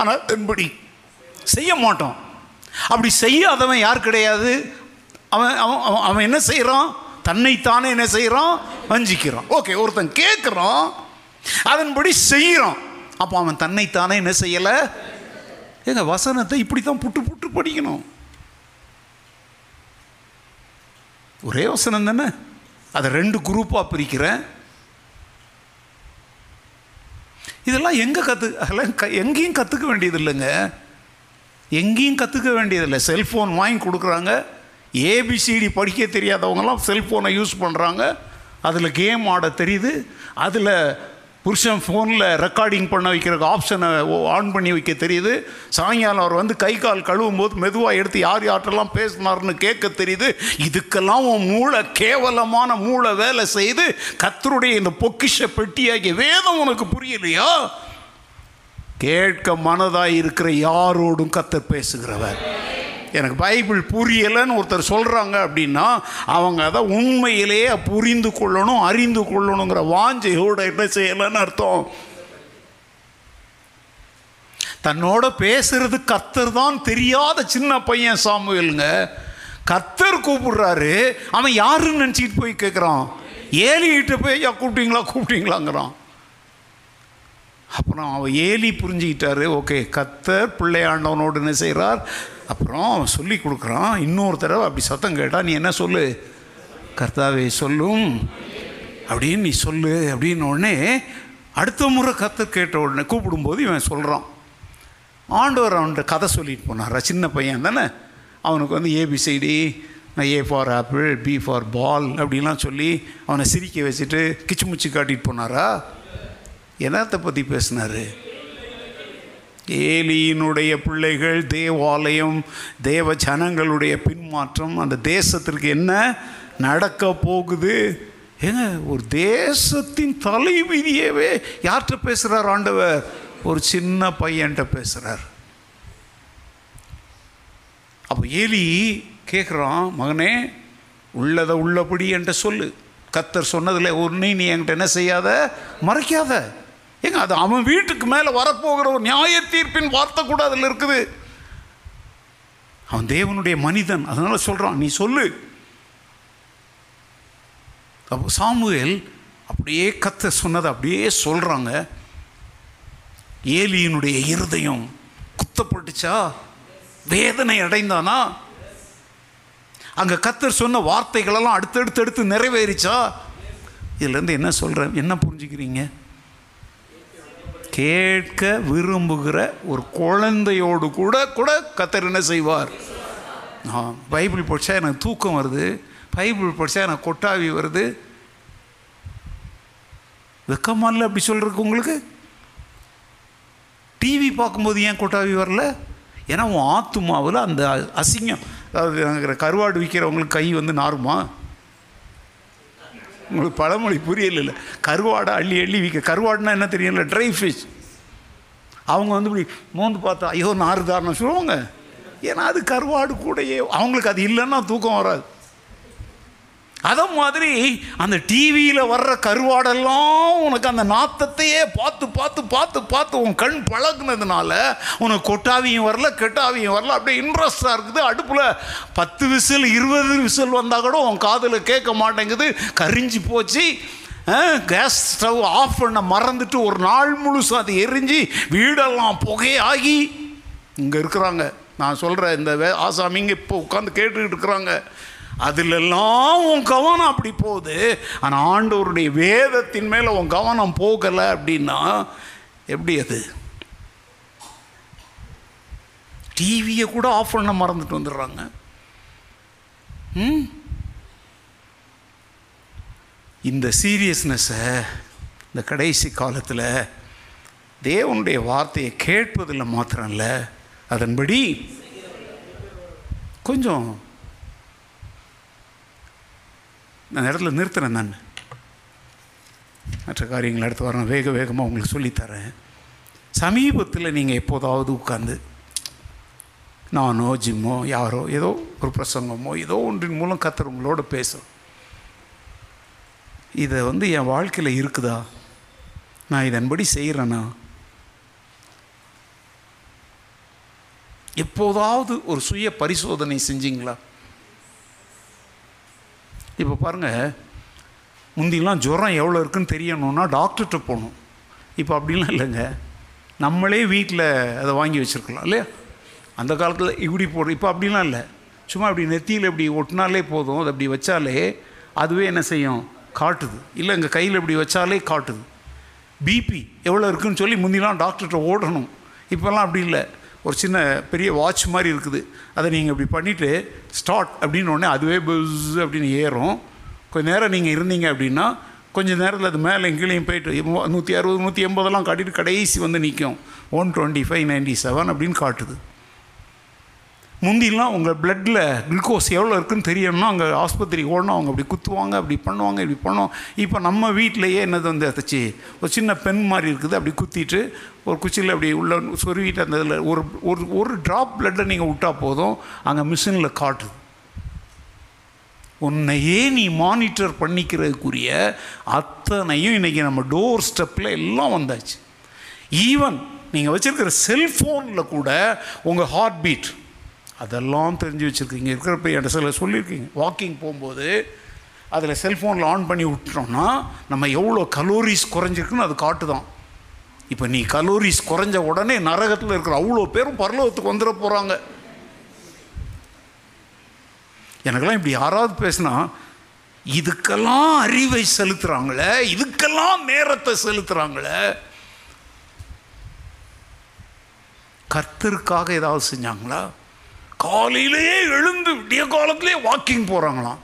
ஆனால் அதன்படி செய்ய மாட்டான். அப்படி செய்யாதவன் யார் கிடையாது? அவன் அவன் அவன் என்ன செய்கிறான்? தன்னைத்தானே என்ன செய்கிறான்? வஞ்சிக்கிறான். ஓகே, ஒருத்தன் கேட்குறான் அதன்படி செய்கிறான். அப்போ அவன் தன்னைத்தானே என்ன செய்யலை. எங்கள் வசனத்தை இப்படி தான் புட்டு புட்டு படிக்கணும். ஒரே வசனம் தானே, அதை ரெண்டு குரூப்பாக பிரிக்கிறேன். இதெல்லாம் எங்கே கற்று அதெல்லாம் க எங்கேயும் கற்றுக்க வேண்டியது இல்லைங்க. எங்கேயும் கற்றுக்க வேண்டியதில்லை. செல்ஃபோன் வாங்கி கொடுக்குறாங்க. ஏபிசிடி படிக்க தெரியாதவங்களாம் செல்ஃபோனை யூஸ் பண்ணுறாங்க. அதில் கேம் ஆட தெரியுது. அதில் புருஷன் ஃபோனில் ரெக்கார்டிங் பண்ண வைக்கிற ஆப்ஷனை ஆன் பண்ணி வைக்க தெரியுது. சாயங்காலம் அவர் வந்து கை கால் கழுவும் போது மெதுவாக எடுத்து யார் யார்ட்டெல்லாம் பேசினார்னு கேட்க தெரியுது. இதுக்கெல்லாம் உன் மூளை கேவலமான மூளை வேலை செய்து கர்த்தருடைய இந்த பொக்கிஷ பெட்டியாகிய வேதம் உனக்கு புரியலையா? கேட்க மனதாய் இருக்கிற யாரோடும் கர்த்தர் பேசுகிறவர். எனக்கு பைபிள் புரியலைன்னு ஒருத்தர் சொல்கிறாங்க அப்படின்னா அவங்க அதை உண்மையிலேயே புரிந்து கொள்ளணும், அறிந்து கொள்ளணுங்கிற வாஞ்சையோட என்ன செய்யலைன்னு அர்த்தம். தன்னோட பேசுறது கர்த்தர் தான். தெரியாத சின்ன பையன் சாமுவேலுங்க, கர்த்தர் கூப்பிடுறாரு. அவன் யாருன்னு நினச்சிக்கிட்டு போய் கேட்குறான், ஏலிகிட்ட போய் ஐயா கூப்பிட்டீங்களா கூப்பிட்டீங்களாங்கிறான். அப்புறம் அவன் ஏலி புரிஞ்சுக்கிட்டாரு, ஓகே கர்த்தர் பிள்ளையாண்டவனோடு என்ன செய்கிறார். அப்புறம் அவன் சொல்லி கொடுக்குறான், இன்னொரு தடவை அப்படி சத்தம் கேட்டால் நீ என்ன சொல்லு, கர்த்தாவே சொல்லும் அப்படின்னு நீ சொல்லு அப்படின்னு. உடனே அடுத்த முறை கர்த்தர் கேட்ட உடனே கூப்பிடும்போது இவன் சொல்கிறான். ஆண்டவர் அவன்கிட்ட கதை சொல்லிட்டு போனாரா, சின்ன பையன் தானே, அவனுக்கு வந்து ABCD, A for apple, B for ball அப்படின்லாம் சொல்லி அவனை சிரிக்க வச்சுட்டு கிச்சுமுச்சு காட்டிட்டு போனாரா? என்னத்தை பற்றி பேசினார்? ஏலியினுடைய பிள்ளைகள், தேவாலயம், தேவ ஜனங்களுடைய பின்மாற்றம், அந்த தேசத்திற்கு என்ன நடக்க போகுது. ஏங்க, ஒரு தேசத்தின் தலைவிதியவே யார்கிட்ட பேசுகிறார் ஆண்டவர்? ஒரு சின்ன பையன்கிட்ட பேசுகிறார். அப்போ ஏலி கேட்குறான், மகனே உள்ளதை உள்ளபடி என்கிட்ட சொல்லு, கர்த்தர் சொன்னதில் ஒன்றையும் நீ என்கிட்ட என்ன செய்யாத, மறைக்காத. ஏங்க, அது அவன் வீட்டுக்கு மேலே வரப்போகிற ஒரு நியாய தீர்ப்பின் வார்த்தை கூட அதில் இருக்குது. அவன் தேவனுடைய மனிதன், அதனால் சொல்கிறான் நீ சொல்லு. அப்போ சாமுவேல் அப்படியே கர்த்தர் சொன்னதை அப்படியே சொல்கிறாங்க. ஏலியினுடைய இருதயம் குத்தப்பட்டுச்சா? வேதனை அடைந்தானா? அங்கே கர்த்தர் சொன்ன வார்த்தைகளெல்லாம் அடுத்தடுத்து எடுத்து நிறைவேறிச்சா? இதுலேருந்து என்ன சொல்கிறேன், என்ன புரிஞ்சுக்கிறீங்க? கேட்க விரும்புகிற ஒரு குழந்தையோடு கூட கூட கர்த்தர் என்ன செய்வார்? பைபிள் படித்தா எனக்கு தூக்கம் வருது, பைபிள் படித்தா எனக்கு கொட்டாவி வருது, வெக்கமால அப்படி சொல்கிறதுக்கு உங்களுக்கு. டிவி பார்க்கும்போது ஏன் கொட்டாவி வரல? ஏன்னா உன் ஆத்துமாவில் அந்த அசிங்கம். அதாவது கருவாடு விற்கிறவங்களுக்கு கை வந்து நார்மா? உங்களுக்கு பழமொழி புரியல. இல்லை, கருவாடை அள்ளி அள்ளி விற்க, கருவாடுனா என்ன தெரியல, ட்ரை ஃபிஷ். அவங்க வந்து இப்படி மோந்து பார்த்தா ஐயோ நாறு தாரணம் சொல்லுவாங்க. ஏன்னா அது கருவாடு கூடையே, அவங்களுக்கு அது இல்லைன்னா தூக்கம் வராது. அதை மாதிரி அந்த டிவியில் வர்ற கருவாடெல்லாம் உனக்கு அந்த நாத்தத்தையே பார்த்து பார்த்து பார்த்து பார்த்து உன் கண் பழகுனதுனால உனக்கு கொட்டாவியும் வரல கெட்டாவியும் வரல. அப்படியே இன்ட்ரெஸ்டாக இருக்குது. அடுப்பில் பத்து விசில் இருபது விசில் வந்தால் கூட உன் காதில் கேட்க மாட்டேங்குது, கரிஞ்சு போச்சு. கேஸ் ஸ்டவ் ஆஃப் பண்ண மறந்துட்டு ஒரு நாள் முழுசும் அது எரிஞ்சு வீடெல்லாம் புகையாகி இங்கே இருக்கிறாங்க. நான் சொல்கிற இந்த ஆசாமிங்க இப்போ உட்காந்து கேட்டுக்கிட்டு இருக்கிறாங்க. அதிலெல்லாம் உன் கவனம் அப்படி போகுது. ஆனால் ஆண்டவருடைய வேதத்தின் மேலே உன் கவனம் போகலை அப்படின்னா எப்படி? அது டிவியை கூட ஆஃப் பண்ண மறந்துட்டு வந்துடுறாங்க. இந்த சீரியஸ்னஸை இந்த கடைசி காலத்தில் தேவனுடைய வார்த்தையை கேட்பதில் மாத்திரம் இல்லை, அதன்படி கொஞ்சம் நான் இடத்துல நிறுத்துறேன். நான் மற்ற காரியங்கள் அடுத்து வரேன், வேக வேகமாக உங்களுக்கு சொல்லித்தரேன். சமீபத்தில் நீங்கள் எப்போதாவது உட்கார்ந்து நானோ ஜிம்மோ யாரோ ஏதோ ஒரு பிரசங்கமோ ஏதோ ஒன்றின் மூலம் கர்த்தர் உங்களோட பேசும், இதை வந்து என் வாழ்க்கையில் இருக்குதா, நான் இதன்படி செய்கிறேன்னா? எப்போதாவது ஒரு சுய பரிசோதனை செஞ்சிங்களா? இப்போ பாருங்கள், முந்திலாம் ஜுரம் எவ்வளோ இருக்குன்னு தெரியணும்னா டாக்டர்கிட்ட போகணும். இப்போ அப்படிலாம் இல்லைங்க, நம்மளே வீட்டில் அதை வாங்கி வச்சுருக்கலாம் இல்லையா? அந்த காலத்தில் இப்படி போடுற, இப்போ அப்படிலாம் இல்லை. சும்மா இப்படி நெத்தியில் இப்படி ஒட்டினாலே போதும், அது அப்படி வச்சாலே அதுவே என்ன செய்யும், காட்டுது. இல்லை எங்கள் கையில் இப்படி வச்சாலே காட்டுது. பிபி எவ்வளோ இருக்குன்னு சொல்லி முந்திலாம் டாக்டர்கிட்ட ஓடணும். இப்போல்லாம் அப்படி இல்லை, ஒரு சின்ன பெரிய வாட்ச் மாதிரி இருக்குது, அதை நீங்கள் இப்படி பண்ணிவிட்டு ஸ்டார்ட் அப்படின்னு உடனே அதுவே பஸ் அப்படின்னு ஏறும். கொஞ்சம் நேரம் நீங்கள் இருந்தீங்க அப்படின்னா கொஞ்சம் நேரத்தில் அது மேலே எங்கேயும் போய்ட்டு நூற்றி அறுபது நூற்றி எண்பதெல்லாம் காட்டிட்டு கடைசி வந்து நிற்கும் one twenty five ninety seven அப்படின்னு காட்டுது. முந்திலாம் உங்கள் பிளட்டில் குளுக்கோஸ் எவ்வளோ இருக்குதுன்னு தெரியணும்னா அங்கே ஆஸ்பத்திரி ஓடணும், அவங்க அப்படி குத்துவாங்க, அப்படி பண்ணுவாங்க, இப்படி பண்ணுவோம். இப்போ நம்ம வீட்டிலையே என்னது வந்து அதைச்சி ஒரு சின்ன பெண் மாதிரி இருக்குது, அப்படி குத்திட்டு ஒரு குச்சியில் அப்படி உள்ள சொருவிட்டு அந்த இதில் ஒரு ஒரு ஒரு ட்ராப் பிளட்டை நீங்கள் விட்டால் போதும் அங்கே மிஷினில் காட்டுது. உன்னையே நீ மானிட்டர் பண்ணிக்கிறதுக்குரிய அத்தனையும் இன்றைக்கி நம்ம டோர் ஸ்டெப்பில் எல்லாம் வந்தாச்சு. ஈவன் நீங்கள் வச்சுருக்கிற செல்ஃபோனில் கூட உங்கள் ஹார்ட் பீட் அதெல்லாம் தெரிஞ்சு வச்சுருக்கீங்க. இருக்கிறப்ப என்கிட்ட சில சொல்லியிருக்கீங்க, வாக்கிங் போகும்போது அதில் செல்ஃபோனில் ஆன் பண்ணி விட்டுட்டோம்னா நம்ம எவ்வளோ கலோரிஸ் குறைஞ்சிருக்குன்னு அது காட்டுதான். இப்போ நீ கலோரிஸ் குறைஞ்ச உடனே நரகத்தில் இருக்கிற அவ்வளோ பேரும் பரலோகத்துக்கு வந்துட போகிறாங்க. எனக்கெல்லாம் இப்படி யாராவது பேசுனா, இதுக்கெல்லாம் அறிவை செலுத்துகிறாங்களே, இதுக்கெல்லாம் நேரத்தை செலுத்துகிறாங்களே, கர்த்தருக்காக ஏதாவது செஞ்சாங்களா? காலையிலேயே எழுந்து விடிய காலத்திலே வாக்கிங் போகிறாங்களாம்.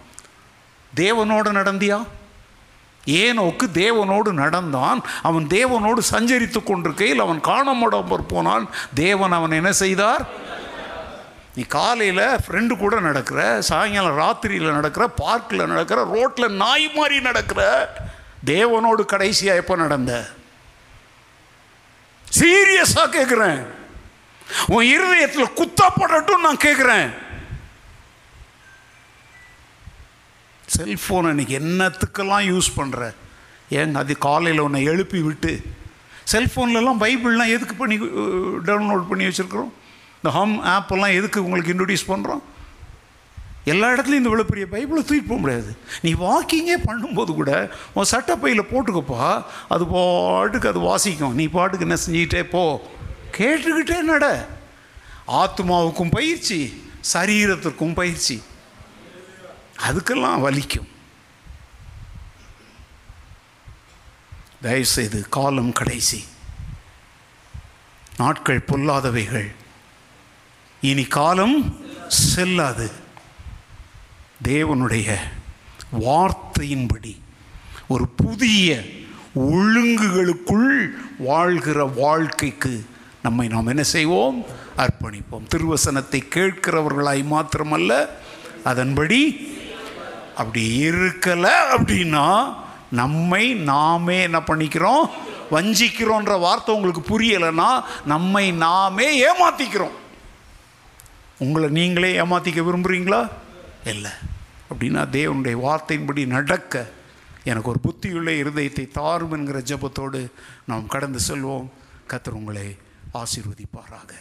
தேவனோடு நடந்தியா? ஏனோக்கு தேவனோடு நடந்தான். அவன் தேவனோடு சஞ்சரித்து கொண்டிருக்கையில் அவன் காணாமடம்பர் போனான். தேவன் அவன் என்ன செய்தார்? நீ காலையில் ஃப்ரெண்டு கூட நடக்கிற, சாயங்காலம் ராத்திரியில் நடக்கிற, பார்க்கில் நடக்கிற, ரோட்டில் நாய் மாதிரி நடக்கிற, தேவனோடு கடைசியாக எப்போ நடந்த? சீரியஸாக கேட்குறேன். உன் இருதயத்தில் குத்தப்படட்டும் நான் கேட்குறேன். செல்ஃபோன் அன்றைக்கி என்னத்துக்கெல்லாம் யூஸ் பண்ணுற? ஏங்க அது காலையில் உன்னை எழுப்பி விட்டு செல்ஃபோன்லலாம் பைபிள்லாம் எதுக்கு பண்ணி டவுன்லோட் பண்ணி வச்சுருக்குறோம்? இந்த ஹம் ஆப்பெல்லாம் எதுக்கு உங்களுக்கு இன்ட்ரடியூஸ் பண்ணுறோம்? எல்லா இடத்துலையும் இந்த இவ்வளோ பெரிய பைபிளை தூக்கிட்டு போக முடியாது. நீ வாக்கிங்கே பண்ணும்போது கூட உன் சட்டப்பையில் போட்டுக்கப்பா, அது பாட்டுக்கு அது வாசிக்கும். நீ பாட்டுக்கு என்ன செஞ்சுக்கிட்டே போ, கேட்டுக்கிட்டே நட. ஆத்மாவுக்கும் பயிற்சி, சரீரத்திற்கும் பயிற்சி, அதுக்கெல்லாம் வலிக்கும். தயவுசெய்து, காலம் கடைசி, நாட்கள் பொல்லாதவைகள், இனி காலம் செல்லாது. தேவனுடைய வார்த்தையின்படி ஒரு புதிய ஒழுங்குகளுக்குள் வாழ்கிற வாழ்க்கைக்கு நம்மை நாம் என்ன செய்வோம்? அர்ப்பணிப்போம். திருவசனத்தை கேட்கிறவர்களாய் மாத்திரமல்ல, அதன்படி அப்படி இருக்கலை அப்படின்னா நம்மை நாமே என்ன பண்ணிக்கிறோம்? வஞ்சிக்கிறோன்ற வார்த்தை உங்களுக்கு புரியலைன்னா நம்மை நாமே ஏமாற்றிக்கிறோம். உங்களை நீங்களே ஏமாற்றிக்க விரும்புகிறீங்களா? இல்லை. அப்படின்னா தேவனுடைய வார்த்தையின்படி நடக்க எனக்கு ஒரு புத்தியுள்ள இருதயத்தை தாரும் என்கிற ஜெபத்தோடு நாம் கடந்து செல்வோம். கர்த்தர் உங்களை ஆசீர்வதிப்பாராக.